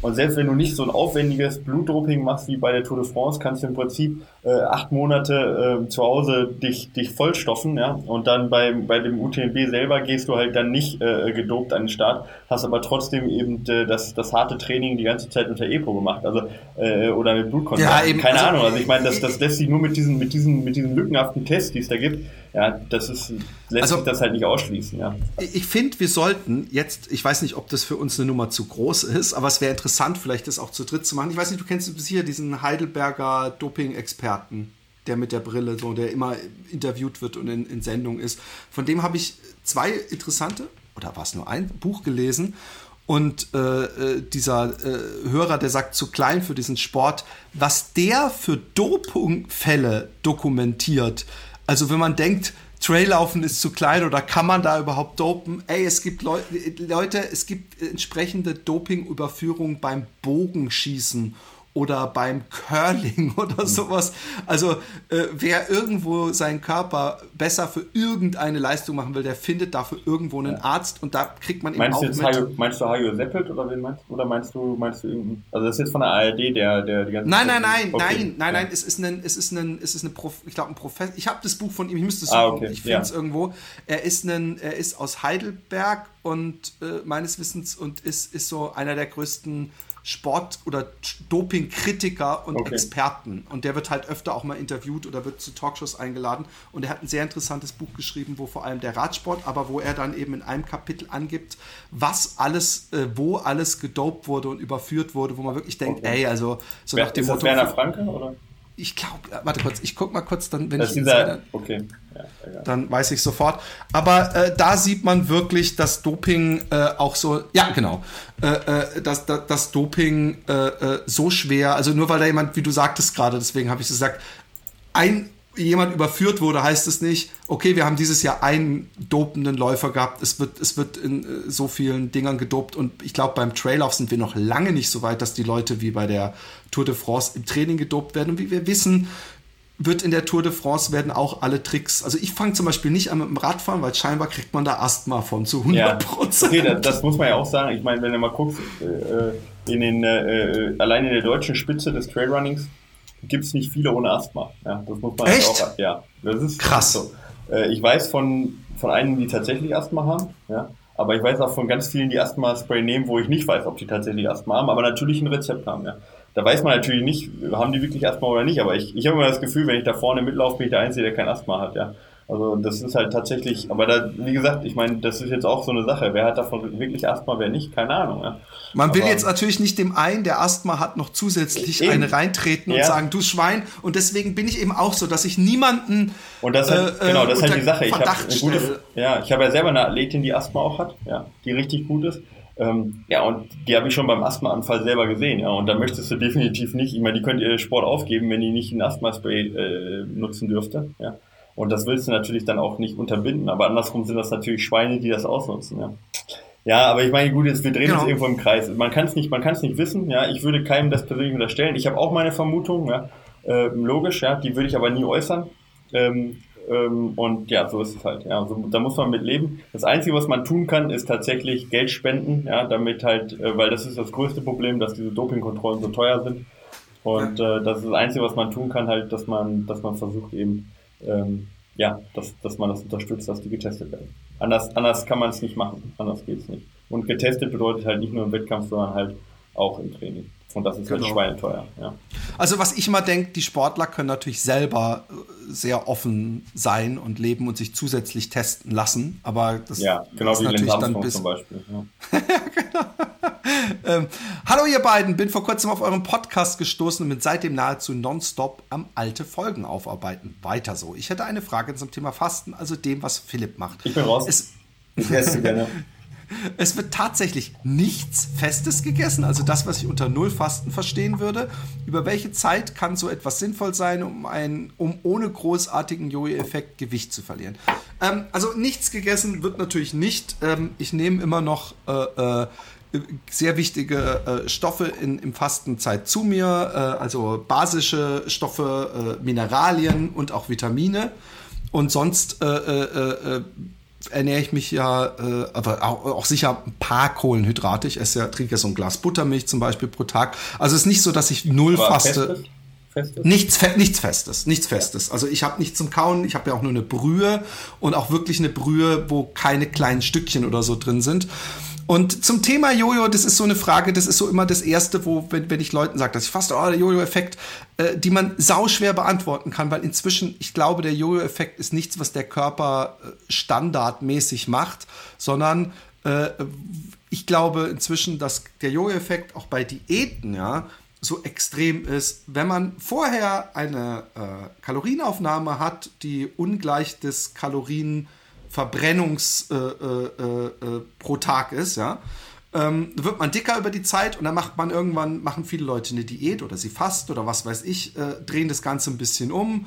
Und selbst wenn du nicht so ein aufwendiges Blutdoping machst wie bei der Tour de France, kannst du im Prinzip äh, acht Monate äh, zu Hause dich, dich vollstoffen, ja. Und dann bei, bei dem U T M B selber gehst du halt dann nicht äh, gedopt an den Start, hast aber trotzdem eben äh, das, das harte Training die ganze Zeit unter EPO gemacht, also äh, oder mit Blutkonzentrat. Ja, eben, Keine also, Ahnung, also ich meine, das, das lässt sich nur mit diesen, mit diesen, mit diesen lückenhaften Tests, die es da gibt, ja, das ist, lässt also, sich das halt nicht ausschließen, ja. Ich, ich finde, wir sollten jetzt, ich weiß nicht, ob das für uns eine Nummer zu groß ist, aber es wäre interessant, Interessant, vielleicht das auch zu dritt zu machen. Ich weiß nicht, du kennst sicher diesen Heidelberger Doping-Experten, der mit der Brille, so, der immer interviewt wird und in, in Sendung ist. Von dem habe ich zwei interessante, oder war es nur ein, Buch gelesen. Und äh, dieser äh, Hörer, der sagt, zu klein für diesen Sport, was der für Dopingfälle dokumentiert. Also wenn man denkt, Traillaufen ist zu klein oder kann man da überhaupt dopen? Ey, es gibt Leu- Leute, es gibt entsprechende Dopingüberführung beim Bogenschießen oder beim Curling oder sowas. Also äh, wer irgendwo seinen Körper besser für irgendeine Leistung machen will, der findet dafür irgendwo einen Arzt und da kriegt man eben meinst auch du jetzt mit. Hajo, meinst du Hajo Seppelt oder wen meinst du? Oder meinst du, meinst du irgendeinen? Also das ist jetzt von der A R D, der, der die ganze Nein, nein, nein, okay. nein, nein, nein, es ist ein, es ist ein, es ist eine Prof, ich glaube ein Professor, ich habe das Buch von ihm, ich müsste es suchen, ah, okay. ich finde es ja. irgendwo. Er ist ein, er ist aus Heidelberg und äh, meines Wissens und ist, ist so einer der größten Sport- oder Doping-Kritiker und okay. Experten. Und der wird halt öfter auch mal interviewt oder wird zu Talkshows eingeladen. Und er hat ein sehr interessantes Buch geschrieben, wo vor allem der Radsport, aber wo er dann eben in einem Kapitel angibt, was alles, äh, wo alles gedopt wurde und überführt wurde, wo man wirklich denkt, okay. ey, also so Wer, nach dem ist Motto... Ist das Werner Franke, oder? Ich glaube, warte kurz, ich guck mal kurz, dann wenn das ich dieser, dann, okay. ja, dann weiß ich sofort. Aber äh, da sieht man wirklich, dass Doping äh, auch so, ja genau, äh, äh, dass, dass, dass Doping äh, äh, so schwer, also nur weil da jemand, wie du sagtest gerade, deswegen habe ich gesagt, ein jemand überführt wurde, heißt es nicht, okay, wir haben dieses Jahr einen dopenden Läufer gehabt, es wird, es wird in äh, so vielen Dingern gedopt und ich glaube, beim Traillauf sind wir noch lange nicht so weit, dass die Leute wie bei der Tour de France im Training gedopt werden und wie wir wissen, wird in der Tour de France werden auch alle Tricks, also ich fange zum Beispiel nicht an mit dem Radfahren, weil scheinbar kriegt man da Asthma von zu hundert Prozent. Ja, okay, das, das muss man ja auch sagen, ich meine, wenn du mal guckst, äh, in den, äh, allein in der deutschen Spitze des Trailrunnings gibt es nicht viele ohne Asthma. Ja, das muss man Echt? Halt auch, ja, das ist krass. So. Äh, ich weiß von, von einigen, die tatsächlich Asthma haben, ja, aber ich weiß auch von ganz vielen, die Asthma-Spray nehmen, wo ich nicht weiß, ob die tatsächlich Asthma haben, aber natürlich ein Rezept haben. Ja. Da weiß man natürlich nicht, haben die wirklich Asthma oder nicht, aber ich, ich habe immer das Gefühl, wenn ich da vorne mitlaufe, bin ich der Einzige, der kein Asthma hat. Ja. Also das ist halt tatsächlich, aber da, wie gesagt, ich meine, das ist jetzt auch so eine Sache. Wer hat davon wirklich Asthma, wer nicht? Keine Ahnung. Ja. Man aber will jetzt natürlich nicht dem einen, der Asthma hat, noch zusätzlich eben. Eine reintreten ja. und sagen, du Schwein. Und deswegen bin ich eben auch so, dass ich niemanden und das halt, äh, genau, das ist halt die Sache. Ich habe ja, ich habe ja selber eine Athletin, die Asthma auch hat, ja, die richtig gut ist. Ähm, ja, und die habe ich schon beim Asthmaanfall selber gesehen, ja, und da möchtest du definitiv nicht, ich meine, die könnt ihr Sport aufgeben, wenn die nicht ein Asthma-Spray äh, nutzen dürfte, ja. Und das willst du natürlich dann auch nicht unterbinden, aber andersrum sind das natürlich Schweine, die das ausnutzen, ja. Ja, aber ich meine, gut, jetzt wir drehen genau. uns irgendwo im Kreis. Man kann es nicht, man kann es nicht wissen, ja. Ich würde keinem das persönlich unterstellen. Ich habe auch meine Vermutung, ja, äh, logisch, ja, die würde ich aber nie äußern. Ähm, ähm, und ja, so ist es halt. Ja, so, da muss man mit leben. Das Einzige, was man tun kann, ist tatsächlich Geld spenden, ja, damit halt, äh, weil das ist das größte Problem, dass diese Dopingkontrollen so teuer sind. Und äh, das ist das Einzige, was man tun kann, halt, dass man, dass man versucht eben. Ähm, ja, dass, dass man das unterstützt, dass die getestet werden. Anders, anders kann man es nicht machen, anders geht es nicht. Und getestet bedeutet halt nicht nur im Wettkampf, sondern halt auch im Training. Und das ist genau. halt schweineteuer. Ja. Also was ich immer denke, die Sportler können natürlich selber sehr offen sein und leben und sich zusätzlich testen lassen, aber das ja, genau ist wie natürlich dann bis... zum Beispiel. Ja. genau. ähm, Hallo ihr beiden, bin vor kurzem auf euren Podcast gestoßen und bin seitdem nahezu nonstop am alte Folgen aufarbeiten. Weiter so. Ich hätte eine Frage zum Thema Fasten, also dem, was Philipp macht. Ich bin raus. Es- ich esse gerne. Es wird tatsächlich nichts Festes gegessen, also das, was ich unter Nullfasten verstehen würde. Über welche Zeit kann so etwas sinnvoll sein, um, einen, um ohne großartigen Jojo-Effekt Gewicht zu verlieren? Ähm, also nichts gegessen wird natürlich nicht. Ähm, ich nehme immer noch äh, äh, sehr wichtige äh, Stoffe in, in Fastenzeit zu mir, äh, also basische Stoffe, äh, Mineralien und auch Vitamine. Und sonst... Äh, äh, äh, ernähre ich mich ja, äh, aber auch, auch sicher ein paar Kohlenhydrate. Ich esse ja, trinke ja so ein Glas Buttermilch zum Beispiel pro Tag. Also es ist nicht so, dass ich null aber faste. Festes? Festes? Nichts, fe- nichts Festes, nichts Festes. Ja. Also ich habe nichts zum Kauen, ich habe ja auch nur eine Brühe und auch wirklich eine Brühe, wo keine kleinen Stückchen oder so drin sind. Und zum Thema Jojo, das ist so eine Frage, das ist so immer das Erste, wo, wenn, wenn ich Leuten sage, dass ich faste, oh, der Jojo-Effekt, äh, die man sauschwer beantworten kann, weil inzwischen, ich glaube, der Jojo-Effekt ist nichts, was der Körper äh, standardmäßig macht, sondern äh, ich glaube inzwischen, dass der Jojo-Effekt auch bei Diäten, ja, so extrem ist, wenn man vorher eine äh, Kalorienaufnahme hat, die ungleich des Kalorien Verbrennungs äh, äh, äh, pro Tag ist, ja, ähm, wird man dicker über die Zeit und dann macht man irgendwann, machen viele Leute eine Diät oder sie fasten oder was weiß ich, äh, drehen das Ganze ein bisschen um,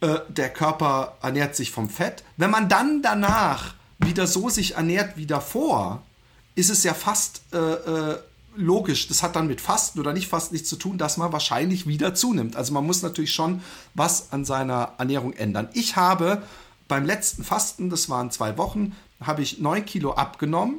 äh, der Körper ernährt sich vom Fett. Wenn man dann danach wieder so sich ernährt wie davor, ist es ja fast äh, äh, logisch, das hat dann mit Fasten oder nicht Fasten nichts zu tun, dass man wahrscheinlich wieder zunimmt. Also man muss natürlich schon was an seiner Ernährung ändern. Ich habe beim letzten Fasten, das waren zwei Wochen, habe ich neun Kilo abgenommen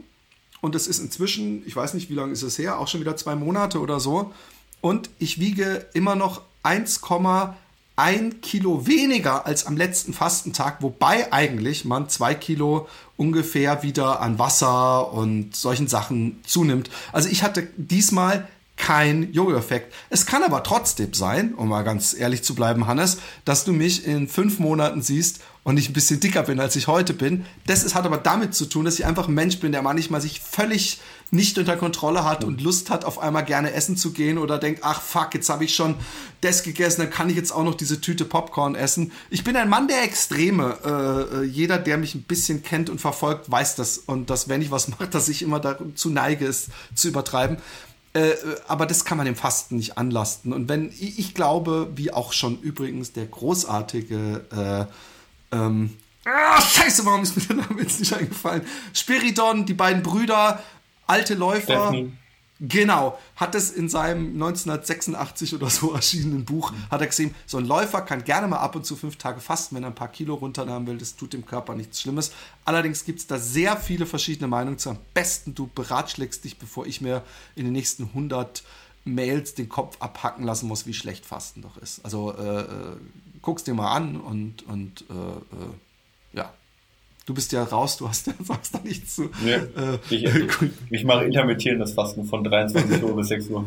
und das ist inzwischen, ich weiß nicht, wie lange ist es her, auch schon wieder zwei Monate oder so und ich wiege immer noch eins Komma eins Kilo weniger als am letzten Fastentag, wobei eigentlich man zwei Kilo ungefähr wieder an Wasser und solchen Sachen zunimmt. Also ich hatte diesmal kein Jojo-Effekt. Es kann aber trotzdem sein, um mal ganz ehrlich zu bleiben, Hannes, dass du mich in fünf Monaten siehst und ich ein bisschen dicker bin, als ich heute bin. Das ist, hat aber damit zu tun, dass ich einfach ein Mensch bin, der manchmal sich völlig nicht unter Kontrolle hat und Lust hat, auf einmal gerne essen zu gehen oder denkt, ach fuck, jetzt habe ich schon das gegessen, dann kann ich jetzt auch noch diese Tüte Popcorn essen. Ich bin ein Mann der Extreme. Äh, jeder, der mich ein bisschen kennt und verfolgt, weiß das. Und dass, wenn ich was mache, dass ich immer dazu neige, es zu übertreiben. Äh, aber das kann man dem Fasten nicht anlasten. Und wenn ich, ich glaube, wie auch schon übrigens der großartige äh, ähm, ah, scheiße, warum ist mir der Name jetzt nicht eingefallen? Spiridon, die beiden Brüder, alte Läufer. Stefan. Genau, hat es in seinem neunzehnhundertsechsundachtzig oder so erschienenen Buch, hat er gesehen, so ein Läufer kann gerne mal ab und zu fünf Tage fasten, wenn er ein paar Kilo runternehmen will, das tut dem Körper nichts Schlimmes. Allerdings gibt es da sehr viele verschiedene Meinungen zu. Am besten du beratschlägst dich, bevor ich mir in den nächsten hundert Mails den Kopf abhacken lassen muss, wie schlecht Fasten doch ist. Also äh, guck's dir mal an und, und äh, äh, ja. Du bist ja raus, du hast, sagst da nichts zu. Nee, äh, ich, ich, ich mache intermittierendes Fasten von dreiundzwanzig Uhr bis sechs Uhr.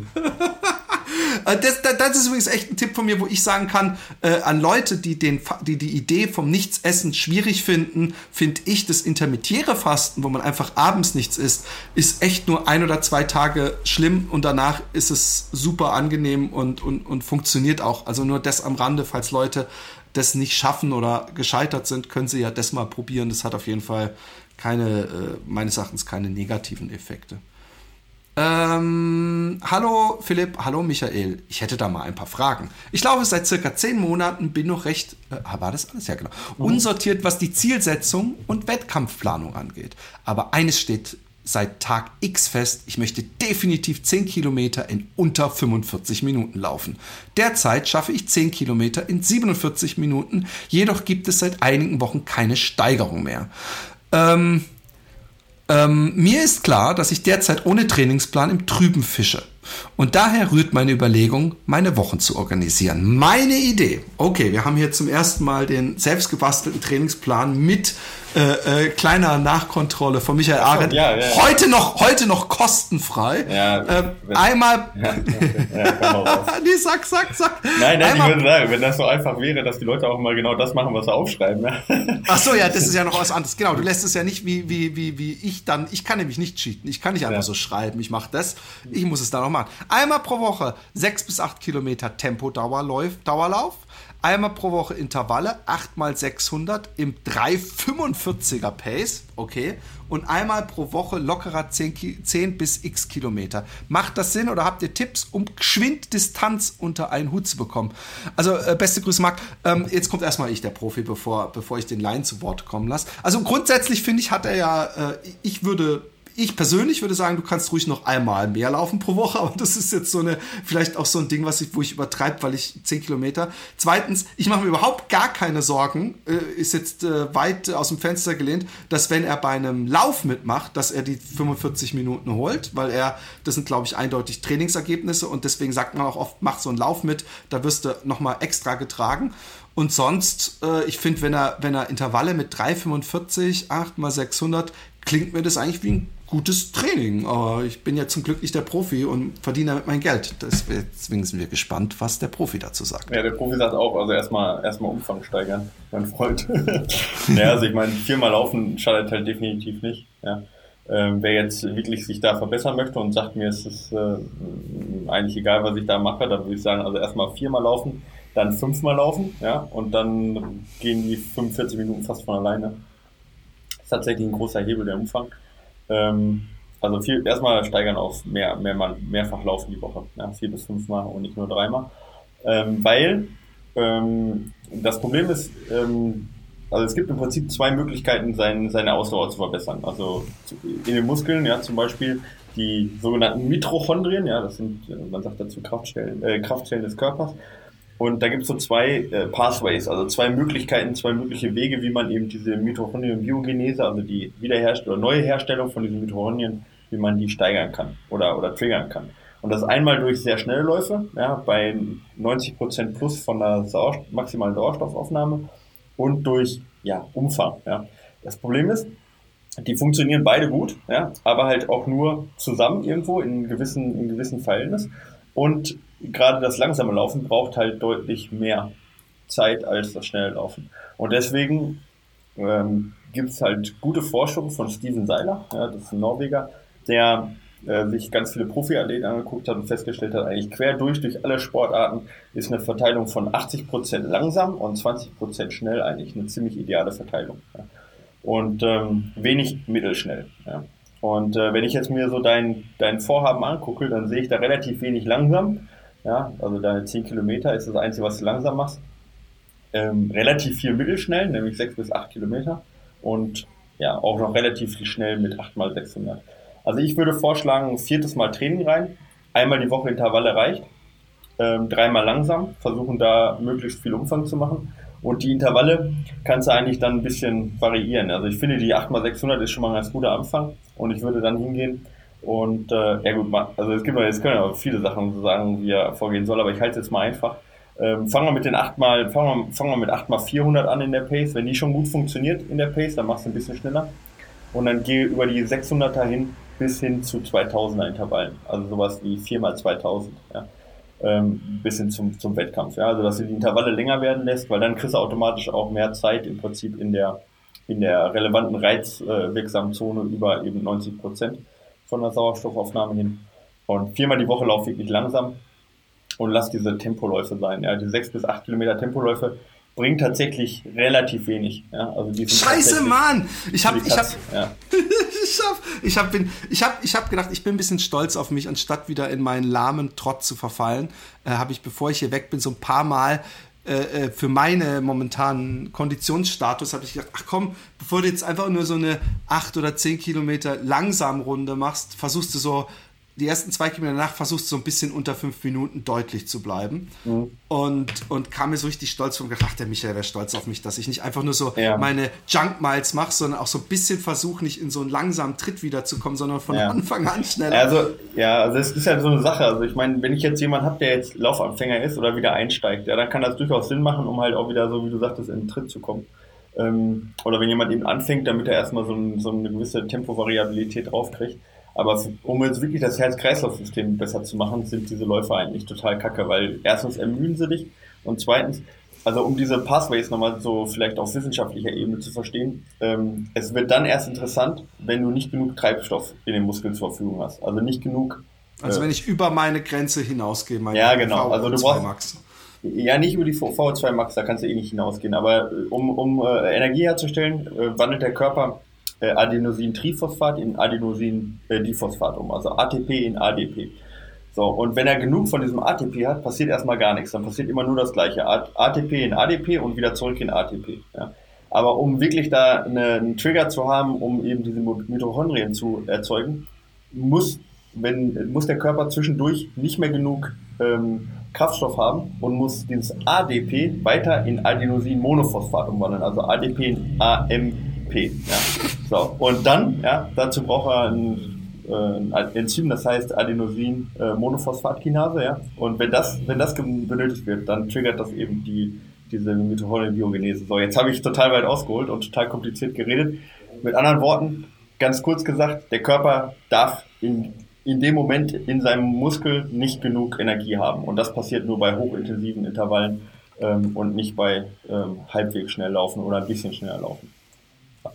Das, das, das ist übrigens echt ein Tipp von mir, wo ich sagen kann, äh, an Leute, die, den, die die Idee vom Nichtsessen schwierig finden, finde ich das intermittiere Fasten, wo man einfach abends nichts isst, ist echt nur ein oder zwei Tage schlimm und danach ist es super angenehm und, und, und funktioniert auch. Also nur das am Rande, falls Leute das nicht schaffen oder gescheitert sind, können sie ja das mal probieren. Das hat auf jeden Fall keine, äh, meines Erachtens keine negativen Effekte. Ähm, hallo Philipp, hallo Michael. Ich hätte da mal ein paar Fragen. Ich glaube, seit circa zehn Monaten bin noch recht, äh, war das alles? Ja, genau. Unsortiert, was die Zielsetzung und Wettkampfplanung angeht. Aber eines steht seit Tag X fest, ich möchte definitiv zehn Kilometer in unter fünfundvierzig Minuten laufen. Derzeit schaffe ich zehn Kilometer in siebenundvierzig Minuten, jedoch gibt es seit einigen Wochen keine Steigerung mehr. Ähm, ähm, mir ist klar, dass ich derzeit ohne Trainingsplan im Trüben fische. Und daher rührt meine Überlegung, meine Wochen zu organisieren. Meine Idee. Okay, wir haben hier zum ersten Mal den selbstgebastelten Trainingsplan mit äh, äh, kleiner Nachkontrolle von Michael Arendt. Oh, ja, ja, ja. Heute noch, heute noch kostenfrei. Ja, äh, wenn, einmal. Ja, ja, komm mal raus. Nee, sag, sag, sag. Nein, nein, einmal, ich würde sagen, wenn das so einfach wäre, dass die Leute auch mal genau das machen, was sie aufschreiben. Ach so, ja, das ist ja noch was anderes. Genau, du lässt es ja nicht wie, wie, wie, wie ich dann. Ich kann nämlich nicht cheaten. Ich kann nicht einfach ja. so schreiben. Ich mache das. Ich muss es dann auch machen. Einmal pro Woche sechs bis acht Kilometer Tempo-Dauerlauf, einmal pro Woche Intervalle, acht mal sechshundert im drei fünfundvierziger Pace, okay, und einmal pro Woche lockerer zehn bis x Kilometer. Macht das Sinn oder habt ihr Tipps, um geschwind Distanz unter einen Hut zu bekommen? Also äh, beste Grüße, Marc. Ähm, jetzt kommt erstmal ich, der Profi, bevor, bevor ich den Laien zu Wort kommen lasse. Also grundsätzlich finde ich, hat er ja, äh, ich würde ich persönlich würde sagen, du kannst ruhig noch einmal mehr laufen pro Woche, aber das ist jetzt so eine, vielleicht auch so ein Ding, was ich, wo ich übertreibe, weil ich zehn Kilometer. Zweitens, ich mache mir überhaupt gar keine Sorgen, äh, ist jetzt äh, weit aus dem Fenster gelehnt, dass wenn er bei einem Lauf mitmacht, dass er die fünfundvierzig Minuten holt, weil er, das sind glaube ich eindeutig Trainingsergebnisse und deswegen sagt man auch oft, mach so einen Lauf mit, da wirst du nochmal extra getragen. Und sonst, äh, ich finde, wenn er, wenn er Intervalle mit drei fünfundvierzig, acht mal sechshundert, klingt mir das eigentlich wie ein gutes Training. Aber ich bin ja zum Glück nicht der Profi und verdiene damit mein Geld. Deswegen sind wir gespannt, was der Profi dazu sagt. Ja, der Profi sagt auch, also erstmal erstmal Umfang steigern, mein Freund. Ja, also ich meine, viermal laufen schadet halt definitiv nicht. Ja. Ähm, wer jetzt wirklich sich da verbessern möchte und sagt mir, es ist äh, eigentlich egal, was ich da mache, dann würde ich sagen, also erstmal viermal laufen, dann fünfmal laufen, ja, und dann gehen die fünfundvierzig Minuten fast von alleine. Das ist tatsächlich ein großer Hebel, der Umfang. Ähm, also viel, erstmal steigern auf mehr, mehr mal, mehrfach laufen die Woche, ja, vier bis fünfmal und nicht nur dreimal. Ähm, weil ähm, das Problem ist, ähm, also es gibt im Prinzip zwei Möglichkeiten, sein, seine Ausdauer zu verbessern. Also in den Muskeln, ja, zum Beispiel die sogenannten Mitochondrien, ja, das sind, man sagt dazu Kraftstellen, äh, Kraftstellen des Körpers. Und da gibt es so zwei äh, Pathways, also zwei Möglichkeiten, zwei mögliche Wege, wie man eben diese Mitochondrien-Biogenese, also die Wiederherstellung, neue Herstellung von diesen Mitochondrien, wie man die steigern kann oder, oder triggern kann. Und das einmal durch sehr schnelle Läufe, ja, bei neunzig Prozent plus von der Sauerst- maximalen Sauerstoffaufnahme und durch, ja, Umfang. Ja. Das Problem ist, die funktionieren beide gut, ja, aber halt auch nur zusammen irgendwo in gewissen, in gewissen Verhältnissen. Und gerade das langsame Laufen braucht halt deutlich mehr Zeit als das schnelle Laufen. Und deswegen ähm, gibt es halt gute Forschung von Steven Seiler, ja, das ist ein Norweger, der äh, sich ganz viele Profiathleten angeguckt hat und festgestellt hat, eigentlich quer durch, durch alle Sportarten ist eine Verteilung von achtzig Prozent langsam und zwanzig Prozent schnell eigentlich eine ziemlich ideale Verteilung. Ja. Und ähm, wenig mittelschnell, ja. Und äh, wenn ich jetzt mir so dein, dein Vorhaben angucke, dann sehe ich da relativ wenig langsam. Ja, also deine zehn Kilometer ist das Einzige, was du langsam machst. Ähm, relativ viel mittelschnell, nämlich sechs bis acht Kilometer. Und ja, auch noch relativ schnell mit acht mal sechshundert. Also ich würde vorschlagen, ein viertes Mal Training rein. Einmal die Woche Intervalle reicht. Ähm, dreimal langsam. Versuchen da möglichst viel Umfang zu machen. Und die Intervalle kannst du eigentlich dann ein bisschen variieren. Also ich finde, die acht mal sechshundert ist schon mal ein ganz guter Anfang. Und ich würde dann hingehen und, äh, ja gut, also es gibt, jetzt können ja viele Sachen so sagen, wie er vorgehen soll, aber ich halte es jetzt mal einfach. Ähm, fangen wir mit den acht mal, fangen wir, fangen wir mit acht mal vierhundert an in der Pace. Wenn die schon gut funktioniert in der Pace, dann machst du ein bisschen schneller. Und dann geh über die sechshunderter hin bis hin zu zweitausender Intervallen. Also sowas wie vier mal zweitausend, ja. Ähm, bis hin zum, zum Wettkampf, ja. Also, dass du die Intervalle länger werden lässt, weil dann kriegst du automatisch auch mehr Zeit im Prinzip in der, in der relevanten reizwirksamen äh, Zone über eben neunzig Prozent von der Sauerstoffaufnahme hin. Und viermal die Woche lauf wirklich langsam und lass diese Tempoläufe sein, ja. Die sechs bis acht Kilometer Tempoläufe bringt tatsächlich relativ wenig, ja. Also, die sind Scheiße, Mann! Ich hab, ich hab, ja. Ich habe ich hab, ich hab, ich hab gedacht, ich bin ein bisschen stolz auf mich, anstatt wieder in meinen lahmen Trott zu verfallen, äh, habe ich, bevor ich hier weg bin, so ein paar Mal äh, für meine momentanen Konditionsstatus, habe ich gedacht, ach komm, bevor du jetzt einfach nur so eine acht oder zehn Kilometer langsam Runde machst, versuchst du so, die ersten zwei Kilometer danach versuchst du so ein bisschen unter fünf Minuten deutlich zu bleiben. Mhm. Und, und kam mir so richtig stolz von, ach, der Michael wäre stolz auf mich, dass ich nicht einfach nur so ja. meine Junk Miles mache, sondern auch so ein bisschen versuche, nicht in so einen langsamen Tritt wiederzukommen, sondern von ja. Anfang an schneller. Also, ja, also es ist ja so eine Sache. Also ich meine, wenn ich jetzt jemanden habe, der jetzt Laufanfänger ist oder wieder einsteigt, ja, dann kann das durchaus Sinn machen, um halt auch wieder so, wie du sagtest, in den Tritt zu kommen. Ähm, oder wenn jemand eben anfängt, damit er erstmal so, ein, so eine gewisse Tempovariabilität draufkriegt. Aber um jetzt wirklich das Herz-Kreislauf-System besser zu machen, sind diese Läufe eigentlich total kacke, weil erstens ermüden sie dich und zweitens, also um diese Pathways nochmal so vielleicht auf wissenschaftlicher Ebene zu verstehen, ähm, es wird dann erst interessant, wenn du nicht genug Treibstoff in den Muskeln zur Verfügung hast. Also nicht genug... Also äh, wenn ich über meine Grenze hinausgehe, meine ja, genau. V O zwei also du brauchst, Max. Ja, nicht über die V O zwei Max, da kannst du eh nicht hinausgehen, aber um, um äh, Energie herzustellen, äh, wandelt der Körper Adenosin-Triphosphat in Adenosin-Diphosphat um, also A T P in A D P. So, und wenn er genug von diesem A T P hat, passiert erstmal gar nichts, dann passiert immer nur das Gleiche. A T P in A D P und wieder zurück in A T P. Ja. Aber um wirklich da eine, einen Trigger zu haben, um eben diese Mitochondrien zu erzeugen, muss, wenn, muss der Körper zwischendurch nicht mehr genug ähm, Kraftstoff haben und muss dieses A D P weiter in Adenosinmonophosphat umwandeln, also A D P in A M P. Ja. So, und dann, ja, dazu braucht er ein, äh, ein Enzym, das heißt Adenosinmonophosphatkinase. Äh, ja. Und wenn das, wenn das benötigt wird, dann triggert das eben die diese Mitochondriendiogenese. So, jetzt habe ich total weit ausgeholt und total kompliziert geredet. Mit anderen Worten, ganz kurz gesagt, der Körper darf in, in dem Moment in seinem Muskel nicht genug Energie haben. Und das passiert nur bei hochintensiven Intervallen ähm, und nicht bei ähm, halbwegs schnell laufen oder ein bisschen schneller laufen.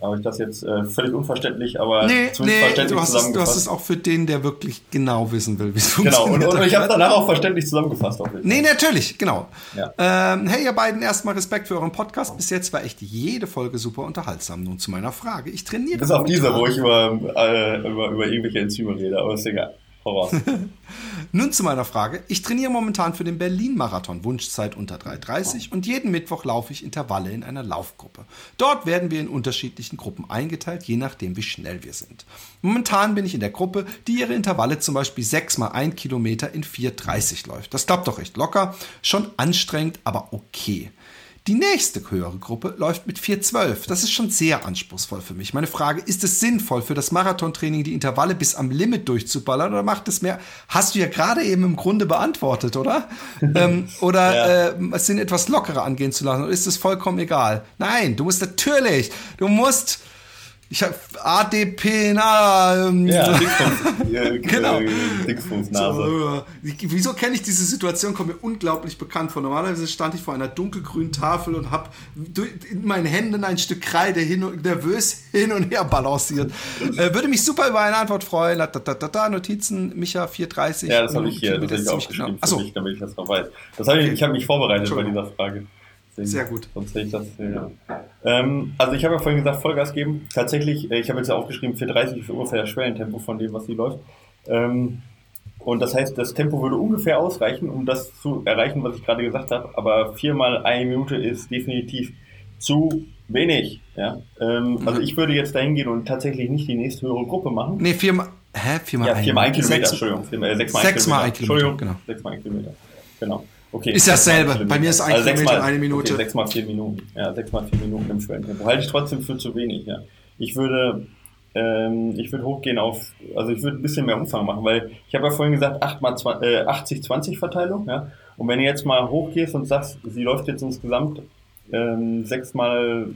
Habe ich das jetzt äh, völlig unverständlich, aber nee, zumindest nee, verständlich du hast zusammengefasst. Es, du hast es auch für den, der wirklich genau wissen will, wie es funktioniert. Genau, und, und ich habe es danach auch verständlich zusammengefasst. Auch nee, natürlich, genau. Ja. Ähm, hey, ihr beiden, erstmal Respekt für euren Podcast. Bis jetzt war echt jede Folge super unterhaltsam. Nun zu meiner Frage. Ich trainiere... Bis auf diese, wo ich über, äh, über, über irgendwelche Enzyme rede, aber ist egal. Nun zu meiner Frage. Ich trainiere momentan für den Berlin-Marathon, Wunschzeit unter drei dreißig, und jeden Mittwoch laufe ich Intervalle in einer Laufgruppe. Dort werden wir in unterschiedlichen Gruppen eingeteilt, je nachdem wie schnell wir sind. Momentan bin ich in der Gruppe, die ihre Intervalle zum Beispiel sechs mal ein Kilometer in vier dreißig läuft. Das klappt doch recht locker, schon anstrengend, aber okay. Die nächste höhere Gruppe läuft mit vier zwölf. Das ist schon sehr anspruchsvoll für mich. Meine Frage, ist es sinnvoll für das Marathontraining, die Intervalle bis am Limit durchzuballern, oder macht es mehr? Hast du ja gerade eben im Grunde beantwortet, oder? ähm, oder ja. äh, es sind etwas lockerer angehen zu lassen, oder ist es vollkommen egal? Nein, du musst natürlich, du musst... Ich habe A D P, na... Ähm, ja, Dickfuß. Genau. Dickfußnase. So, wieso kenne ich diese Situation? Kommt mir unglaublich bekannt vor. Normalerweise stand ich vor einer dunkelgrünen Tafel und habe in meinen Händen ein Stück Kreide hin und, nervös hin und her balanciert. Äh, würde mich super über eine Antwort freuen. Da, da, da, da, Notizen, Micha vierhundertdreißig. Ja, das habe ich hier. Das habe ich aufgeschrieben genau. Für mich, damit ich das noch weiß. Das hab ich ich habe mich vorbereitet bei dieser Frage. Sehr gut. Sonst sehe ich das. Ja. Ähm, also ich habe ja vorhin gesagt, Vollgas geben. Tatsächlich, ich habe jetzt ja aufgeschrieben, vier dreißig ist ungefähr das Schwellentempo von dem, was sie läuft. Ähm, und das heißt, das Tempo würde ungefähr ausreichen, um das zu erreichen, was ich gerade gesagt habe. Aber viermal eine Minute ist definitiv zu wenig. Ja? Ähm, mhm. Also ich würde jetzt dahin gehen und tatsächlich nicht die nächste höhere Gruppe machen. Nee, viermal. Hä? Viermal ja, ein Kilometer. Kilometer, Entschuldigung. Viermal, äh, sechsmal sechs ein, ein Kilometer. Entschuldigung, genau. Sechsmal ein Kilometer. Genau. Okay, ist dasselbe. Bei mir ist ein also Kilometer mal, eine Minute. Okay, sechs mal vier Minuten. Ja, sechs mal vier Minuten im Schwellentempo. Halte ich trotzdem für zu wenig, ja. Ich würde, ähm, ich würde hochgehen auf, also ich würde ein bisschen mehr Umfang machen, weil ich habe ja vorhin gesagt, acht mal zwanzig, äh, achtzig zwanzig Verteilung, ja. Und wenn du jetzt mal hochgehst und sagst, sie läuft jetzt insgesamt, ähm, sechs mal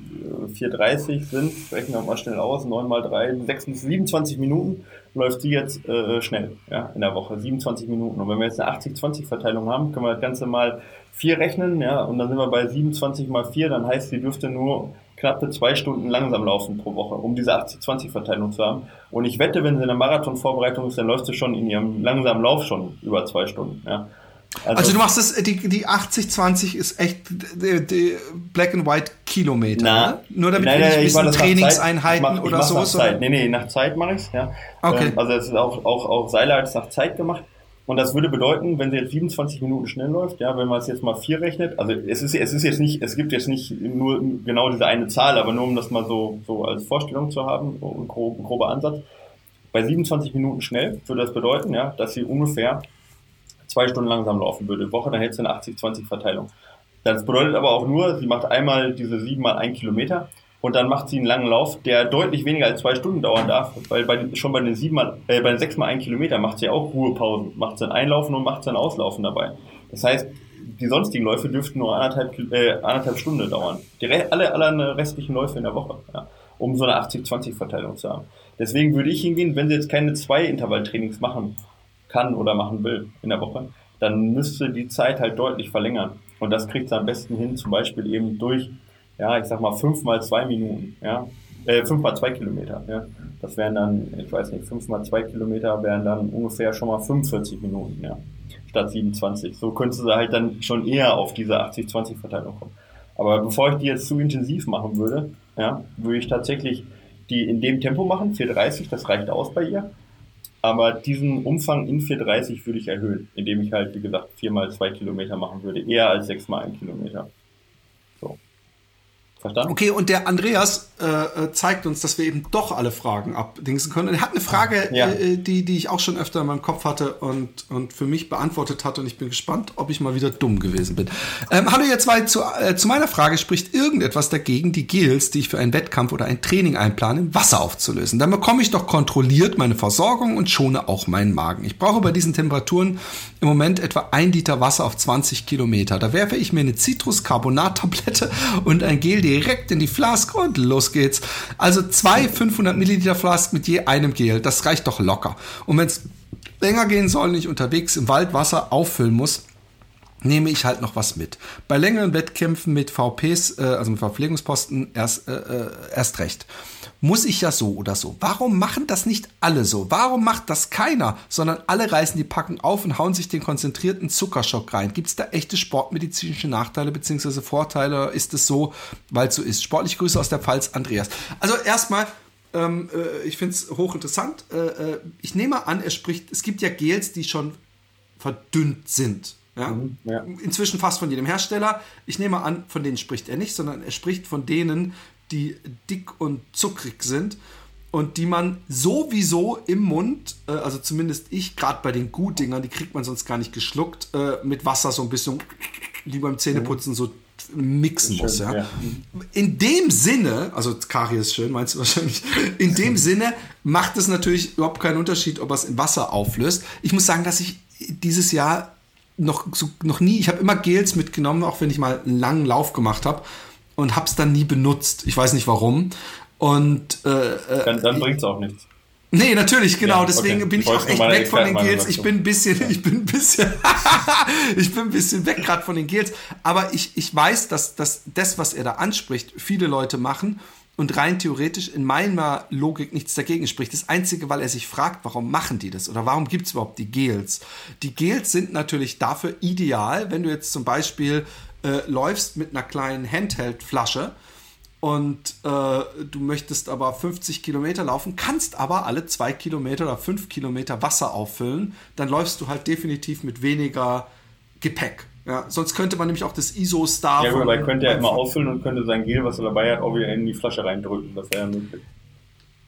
vierhundertdreißig sind, rechnen wir mal schnell aus, neun mal drei, sechsundzwanzig, siebenundzwanzig Minuten läuft sie jetzt äh, schnell, ja, in der Woche, siebenundzwanzig Minuten. Und wenn wir jetzt eine achtzig zwanzig Verteilung haben, können wir das Ganze mal vier rechnen, ja, und dann sind wir bei siebenundzwanzig mal vier, dann heißt, sie dürfte nur knappe zwei Stunden langsam laufen pro Woche, um diese achtzig zwanzig Verteilung zu haben. Und ich wette, wenn sie in der Marathonvorbereitung ist, dann läuft sie schon in ihrem langsamen Lauf schon über zwei Stunden, ja. Also, also du machst das, die, die achtzig zwanzig ist echt die, die Black and White Kilometer, na, ne? Nur damit nein, ich nein, ein bisschen ich Trainingseinheiten ich mach, oder ich so. Nach so. Zeit. Nee, nee, nach Zeit mache ich es. Ja. Okay. Also es ist auch, auch, auch Seiler hat es nach Zeit gemacht. Und das würde bedeuten, wenn sie jetzt siebenundzwanzig Minuten schnell läuft, ja, wenn man es jetzt mal vier rechnet, also es ist, es ist jetzt nicht, es gibt jetzt nicht nur genau diese eine Zahl, aber nur um das mal so, so als Vorstellung zu haben, so ein grob, grober Ansatz. Bei siebenundzwanzig Minuten schnell würde das bedeuten, ja, dass sie ungefähr zwei Stunden langsam laufen würde, Woche, dann hätte sie eine achtzig zwanzig Verteilung. Das bedeutet aber auch nur, sie macht einmal diese sieben mal ein Kilometer und dann macht sie einen langen Lauf, der deutlich weniger als zwei Stunden dauern darf, weil bei, schon bei den sechs mal ein Kilometer macht sie auch Ruhepausen, macht sie ein Einlaufen und macht sie ein Auslaufen dabei. Das heißt, die sonstigen Läufe dürften nur anderthalb, äh, anderthalb Stunden dauern. Die, alle, alle restlichen Läufe in der Woche, ja, um so eine achtzig zwanzig Verteilung zu haben. Deswegen würde ich hingehen, wenn sie jetzt keine zwei Intervalltrainings machen kann oder machen will in der Woche, dann müsste die Zeit halt deutlich verlängern. Und das kriegt sie am besten hin, zum Beispiel eben durch, ja, ich sag mal, fünf mal zwei Minuten, ja, äh, fünf mal zwei Kilometer, ja. Das wären dann, ich weiß nicht, fünf mal zwei Kilometer wären dann ungefähr schon mal fünfundvierzig Minuten, ja, statt siebenundzwanzig. So könntest du halt dann schon eher auf diese achtzig zwanzig Verteilung kommen. Aber bevor ich die jetzt zu intensiv machen würde, ja, würde ich tatsächlich die in dem Tempo machen, vier dreißig, das reicht aus bei ihr. Aber diesen Umfang in vier dreißig würde ich erhöhen, indem ich halt, wie gesagt, viermal zwei Kilometer machen würde, eher als sechsmal ein Kilometer. So. Verdammt. Okay, und der Andreas äh, zeigt uns, dass wir eben doch alle Fragen abdingsen können. Und er hat eine Frage, ja. äh, die, die ich auch schon öfter in meinem Kopf hatte und, und für mich beantwortet hatte. Und ich bin gespannt, ob ich mal wieder dumm gewesen bin. Ähm, hallo ihr zwei, zu, äh, zu meiner Frage spricht irgendetwas dagegen, die Gels, die ich für einen Wettkampf oder ein Training einplane, im Wasser aufzulösen. Dann bekomme ich doch kontrolliert meine Versorgung und schone auch meinen Magen. Ich brauche bei diesen Temperaturen im Moment etwa ein Liter Wasser auf zwanzig Kilometer. Da werfe ich mir eine Zitruscarbonattablette und ein Gel direkt in die Flask und los geht's. Also zwei fünfhundert Milliliter Flask mit je einem Gel, das reicht doch locker. Und wenn es länger gehen soll und ich unterwegs im Waldwasser auffüllen muss, nehme ich halt noch was mit. Bei längeren Wettkämpfen mit V Ps, äh, also mit Verpflegungsposten, erst, äh, erst recht. Muss ich ja so oder so. Warum machen das nicht alle so? Warum macht das keiner? Sondern alle reißen die Packung auf und hauen sich den konzentrierten Zuckerschock rein. Gibt es da echte sportmedizinische Nachteile bzw. Vorteile? Ist es so, weil es so ist? Sportliche Grüße aus der Pfalz, Andreas. Also erstmal, ähm, äh, ich finde es hochinteressant. Äh, äh, ich nehme an, er spricht, es gibt ja Gels, die schon verdünnt sind. Ja? Mhm, ja. Inzwischen fast von jedem Hersteller. Ich nehme an, von denen spricht er nicht, sondern er spricht von denen, die dick und zuckrig sind und die man sowieso im Mund, äh, also zumindest ich, gerade bei den Gut-Dingern, die kriegt man sonst gar nicht geschluckt, äh, mit Wasser so ein bisschen, wie beim Zähneputzen, so mixen muss. Schön, ja. Ja. In dem Sinne, also Karies ist schön, meinst du wahrscheinlich, in dem Sinne macht es natürlich überhaupt keinen Unterschied, ob er es in Wasser auflöst. Ich muss sagen, dass ich dieses Jahr noch, so, noch nie, ich habe immer Gels mitgenommen, auch wenn ich mal einen langen Lauf gemacht habe, und hab's dann nie benutzt. Ich weiß nicht warum. Und äh, dann, dann bringt's auch nichts. Nee, natürlich, genau. Ja, deswegen okay. bin ich, ich auch echt weg von den Gels. Ich bin ein bisschen, ich bin ein bisschen, ich bin ein bisschen weg gerade von den Gels. Aber ich, ich weiß, dass, dass das, was er da anspricht, viele Leute machen und rein theoretisch in meiner Logik nichts dagegen spricht. Das Einzige, weil er sich fragt, warum machen die das oder warum gibt's überhaupt die Gels? Die Gels sind natürlich dafür ideal, wenn du jetzt zum Beispiel Äh, läufst mit einer kleinen Handheld-Flasche und äh, du möchtest aber fünfzig Kilometer laufen, kannst aber alle zwei Kilometer oder fünf Kilometer Wasser auffüllen, dann läufst du halt definitiv mit weniger Gepäck. Ja, sonst könnte man nämlich auch das ISO-Star... Ja, aber man könnte ja immer auffüllen und könnte sein Gel, was er dabei hat, auch wieder in die Flasche reindrücken. Das wäre ja möglich.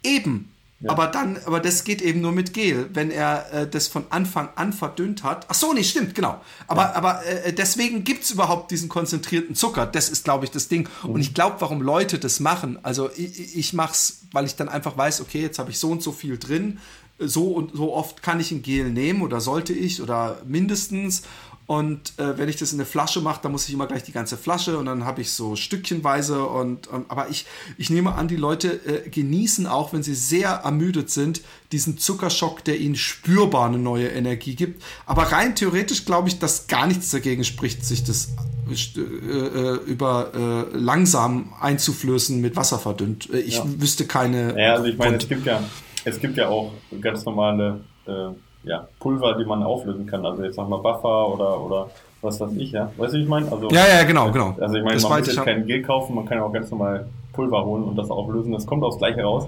Eben. Ja. Aber dann, aber das geht eben nur mit Gel, wenn er äh, das von Anfang an verdünnt hat. Ach so, nee, stimmt, genau. Aber, ja. aber äh, deswegen gibt es überhaupt diesen konzentrierten Zucker. Das ist, glaube ich, das Ding. Mhm. Und ich glaube, warum Leute das machen. Also ich, ich mache es, weil ich dann einfach weiß, okay, jetzt habe ich so und so viel drin. So und so oft kann ich ein Gel nehmen oder sollte ich oder mindestens. Und äh, wenn ich das in eine Flasche mache, dann muss ich immer gleich die ganze Flasche und dann habe ich so stückchenweise. Und, und, aber ich, ich nehme an, die Leute äh, genießen auch, wenn sie sehr ermüdet sind, diesen Zuckerschock, der ihnen spürbar eine neue Energie gibt. Aber rein theoretisch glaube ich, dass gar nichts dagegen spricht, sich das äh, über äh, langsam einzuflößen mit Wasser verdünnt. Äh, ich ja. wüsste keine... Ja, also ich meine, es gibt ja, es gibt ja auch ganz normale... Äh, Ja, Pulver, die man auflösen kann. Also jetzt nochmal Buffer oder, oder was weiß ich, ja. Weißt du, wie ich meine? Also, ja, ja, genau, genau. Also ich meine, man muss jetzt kein Gel kaufen, man kann auch ganz normal Pulver holen und das auflösen. Das kommt aufs Gleiche raus.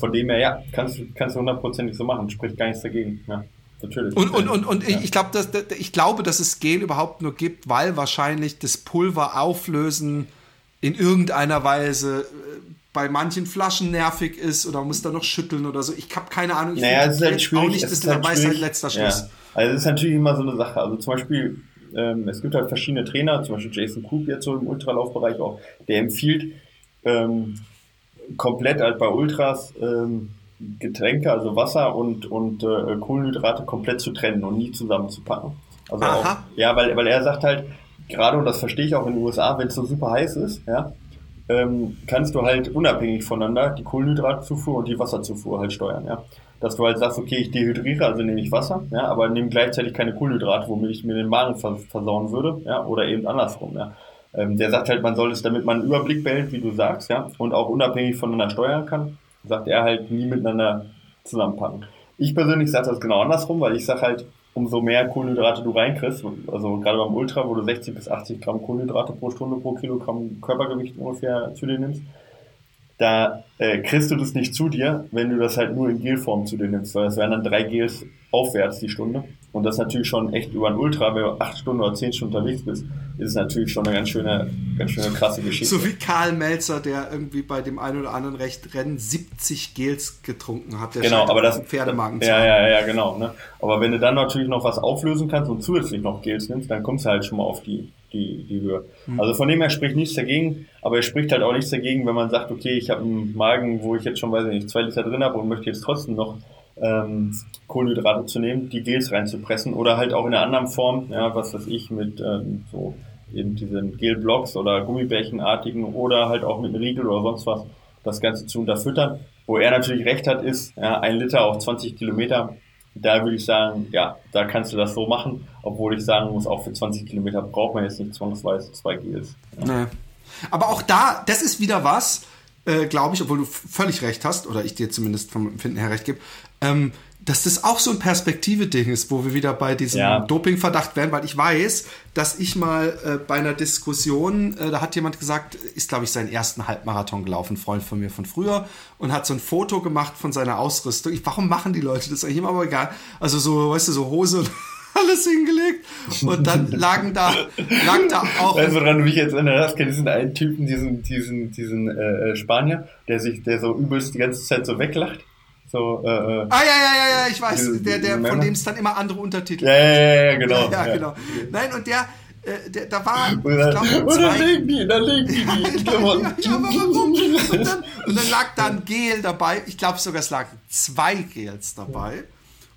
Von dem her, ja, kannst, kannst du hundertprozentig so machen. Spricht gar nichts dagegen, ja. Natürlich. Und, und, und, und ja. ich, glaub, dass, ich glaube, dass es Gel überhaupt nur gibt, weil wahrscheinlich das Pulver auflösen in irgendeiner Weise... bei manchen Flaschen nervig ist oder muss da noch schütteln oder so. Ich habe keine Ahnung. Ich naja, es ist halt schwierig. Auch nicht, ist der Weisheit letzter Schluss. Ja. Also es ist natürlich immer so eine Sache. Also zum Beispiel, ähm, es gibt halt verschiedene Trainer, zum Beispiel Jason Krug jetzt so im Ultralaufbereich auch, der empfiehlt ähm, komplett halt bei Ultras ähm, Getränke, also Wasser und, und äh, Kohlenhydrate komplett zu trennen und nie zusammenzupacken. Also auch, ja, weil, weil er sagt halt, gerade, und das verstehe ich auch in den U S A, wenn es so super heiß ist, ja, kannst du halt unabhängig voneinander die Kohlenhydratzufuhr und die Wasserzufuhr halt steuern, ja. Dass du halt sagst, okay, ich dehydriere, also nehme ich Wasser, ja, aber nehme gleichzeitig keine Kohlenhydrate, womit ich mir den Magen versauen würde, ja, oder eben andersrum, ja. Ähm, der sagt halt, man soll es, damit man einen Überblick behält, wie du sagst, ja, und auch unabhängig voneinander steuern kann, sagt er halt, nie miteinander zusammenpacken. Ich persönlich sage das genau andersrum, weil ich sage halt, umso mehr Kohlenhydrate du reinkriegst, also gerade beim Ultra, wo du sechzig bis achtzig Gramm Kohlenhydrate pro Stunde, pro Kilogramm Körpergewicht ungefähr zu dir nimmst, da äh, kriegst du das nicht zu dir, wenn du das halt nur in Gelform zu dir nimmst, weil das wären dann drei Gels aufwärts die Stunde Und das ist natürlich schon echt über ein Ultra, wenn du acht Stunden oder zehn Stunden unterwegs bist, ist es natürlich schon eine ganz schöne, ganz schöne krasse Geschichte. So wie Karl Melzer, der irgendwie bei dem einen oder anderen Recht Rennen siebzig Gels getrunken hat. Der genau, aber das... Pferdemagen. Ja, ja, ja, genau. Ne? Aber wenn du dann natürlich noch was auflösen kannst und zusätzlich noch Gels nimmst, dann kommst du halt schon mal auf die, die, die Höhe. Mhm. Also von dem her spricht nichts dagegen, aber es spricht halt auch nichts dagegen, wenn man sagt, okay, ich habe einen Magen, wo ich jetzt schon, weiß ich nicht, zwei Liter drin habe und möchte jetzt trotzdem noch Ähm, Kohlenhydrate zu nehmen, die Gels reinzupressen oder halt auch in einer anderen Form, ja, was weiß ich, mit ähm, so eben diesen Gelblocks oder Gummibärchenartigen oder halt auch mit einem Riegel oder sonst was, das Ganze zu unterfüttern. Wo er natürlich recht hat, ist, ja, ein Liter auf zwanzig Kilometer, da würde ich sagen, ja, da kannst du das so machen, obwohl ich sagen muss, auch für zwanzig Kilometer braucht man jetzt nicht zwangsweise zwei Gels. Ja. Nee. Aber auch da, das ist wieder was, äh, glaube ich, obwohl du f- völlig recht hast, oder ich dir zumindest vom Empfinden her recht gebe, Ähm, dass das auch so ein Perspektive-Ding ist, wo wir wieder bei diesem ja. Dopingverdacht werden, weil ich weiß, dass ich mal äh, bei einer Diskussion, äh, da hat jemand gesagt, ist glaube ich seinen ersten Halbmarathon gelaufen, Freund von mir von früher, und hat so ein Foto gemacht von seiner Ausrüstung. Ich, warum machen die Leute das eigentlich immer, aber egal. Also so, weißt du, so Hose und alles hingelegt und dann lagen da, lagen da auch... Weißt du, woran du mich jetzt erinnerst, kennst du diesen einen Typen, diesen, diesen, diesen äh, Spanier, der sich, der so übelst die ganze Zeit so weglacht? So, äh, ah, ja, ja, ja, ja, ich weiß, diese, der, der, von Männer, dem es dann immer andere Untertitel gibt. Ja, ja, ja, genau. Ja, ja, ja. genau. Nein, und der, äh, der da war, und dann, ich glaube, zwei... Und dann legen die, dann legen die, die ja, ja, ja, aber warum? Und dann, und dann lag da ein Gel dabei, ich glaube sogar, es lagen zwei Gels dabei.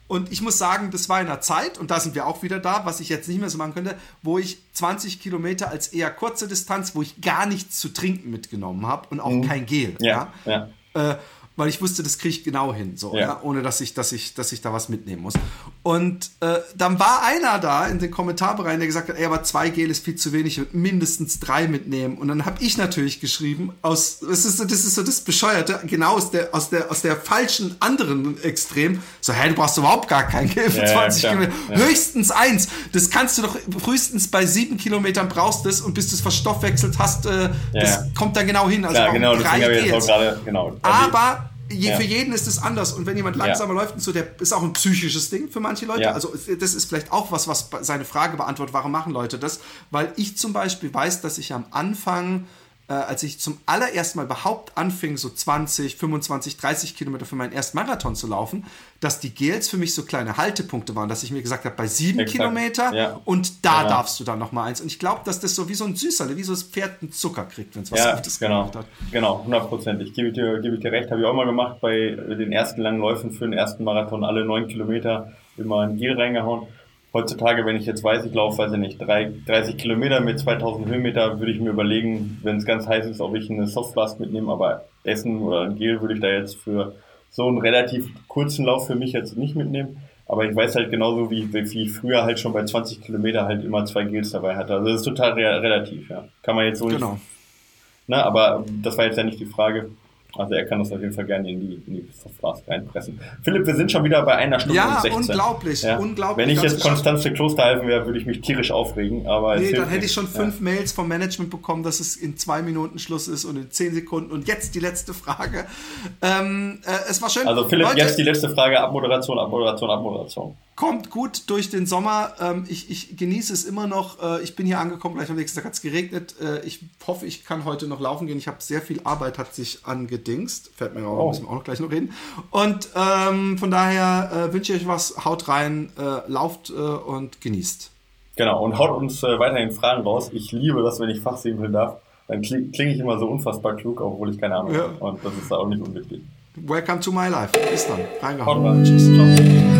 Und ich muss sagen, das war in einer Zeit, und da sind wir auch wieder da, was ich jetzt nicht mehr so machen könnte, wo ich zwanzig Kilometer als eher kurze Distanz, wo ich gar nichts zu trinken mitgenommen habe und auch mhm. kein Gel. Ja, ja. ja. Äh, weil ich wusste, das kriege ich genau hin, so, ja. ohne dass ich, dass ich, dass ich da was mitnehmen muss. Und äh, dann war einer da in den Kommentarbereich, der gesagt hat, ey, aber zwei Gel ist viel zu wenig, mindestens drei mitnehmen. Und dann habe ich natürlich geschrieben, aus, das ist so, das ist so das Bescheuerte, genau aus der, aus der, aus der falschen anderen Extrem, so, hä, du brauchst überhaupt gar kein Gel für ja, zwanzig ja, Kilometer, ja. höchstens eins. Das kannst du doch frühestens bei sieben Kilometern brauchst das und bis du es verstoffwechselt hast, äh, ja, das ja. kommt dann genau hin. Also ja, genau, drei Gels. Jetzt auch grade, genau. Aber Je, ja. für jeden ist es anders, und wenn jemand langsamer ja. läuft und so, der ist auch ein psychisches Ding für manche Leute, ja. also das ist vielleicht auch was, was seine Frage beantwortet, warum machen Leute das, weil ich zum Beispiel weiß, dass ich am Anfang, äh, als ich zum allerersten Mal überhaupt anfing, so zwanzig, fünfundzwanzig, dreißig Kilometer für meinen ersten Marathon zu laufen, dass die Gels für mich so kleine Haltepunkte waren, dass ich mir gesagt habe, bei sieben Exakt. Kilometer ja. und da genau. darfst du dann nochmal eins, und ich glaube, dass das so wie so ein Süßerle, wie so das Pferd einen Zucker kriegt, wenn es was ja, Gutes genau. gemacht hat. Genau, hundert Prozent. Ich gebe dir, gebe dir recht, habe ich auch mal gemacht, bei den ersten langen Läufen für den ersten Marathon, alle neun Kilometer immer ein Gel reingehauen. Heutzutage, wenn ich jetzt weiß, ich laufe, weiß ich nicht, dreißig Kilometer mit zweitausend Höhenmeter, würde ich mir überlegen, wenn es ganz heiß ist, ob ich eine Softflask mitnehme, aber Essen oder ein Gel würde ich da jetzt für so einen relativ kurzen Lauf für mich jetzt nicht mitnehmen. Aber ich weiß halt genauso, wie, wie ich früher halt schon bei zwanzig Kilometer halt immer zwei Gels dabei hatte. Also das ist total re- relativ, ja. Kann man jetzt so genau. nicht... Na, aber das war jetzt ja nicht die Frage. Also er kann das auf jeden Fall gerne in die, in die Softflask reinpressen. Philipp, wir sind schon wieder bei einer Stunde ja, und sechzehn. Unglaublich, ja, unglaublich. Wenn ich jetzt Konstanze Klosterhalfen wäre, würde ich mich tierisch aufregen. Aber nee, dann hätte nicht. ich schon fünf ja. Mails vom Management bekommen, dass es in zwei Minuten Schluss ist und in zehn Sekunden. Und jetzt die letzte Frage. Ähm, äh, es war schön. Also Philipp, Leute, jetzt die letzte Frage. Abmoderation, Abmoderation, Abmoderation. Kommt gut durch den Sommer. Ähm, ich, ich genieße es immer noch. Äh, ich bin hier angekommen, gleich am nächsten Tag hat es geregnet. Äh, ich hoffe, ich kann heute noch laufen gehen. Ich habe sehr viel Arbeit, hat sich angedingst. Dingst. Fällt mir auch, müssen wir auch noch gleich noch reden. Und ähm, von daher äh, wünsche ich euch was, haut rein, äh, lauft äh, und genießt. Genau, und haut uns äh, weiterhin Fragen raus. Ich liebe das, wenn ich fachsimpeln darf. Dann klinge kling ich immer so unfassbar klug, obwohl ich keine Ahnung ja. habe. Und das ist da auch nicht unwichtig. Welcome to my life. Bis dann. Reingehauen. Tschüss. Ciao.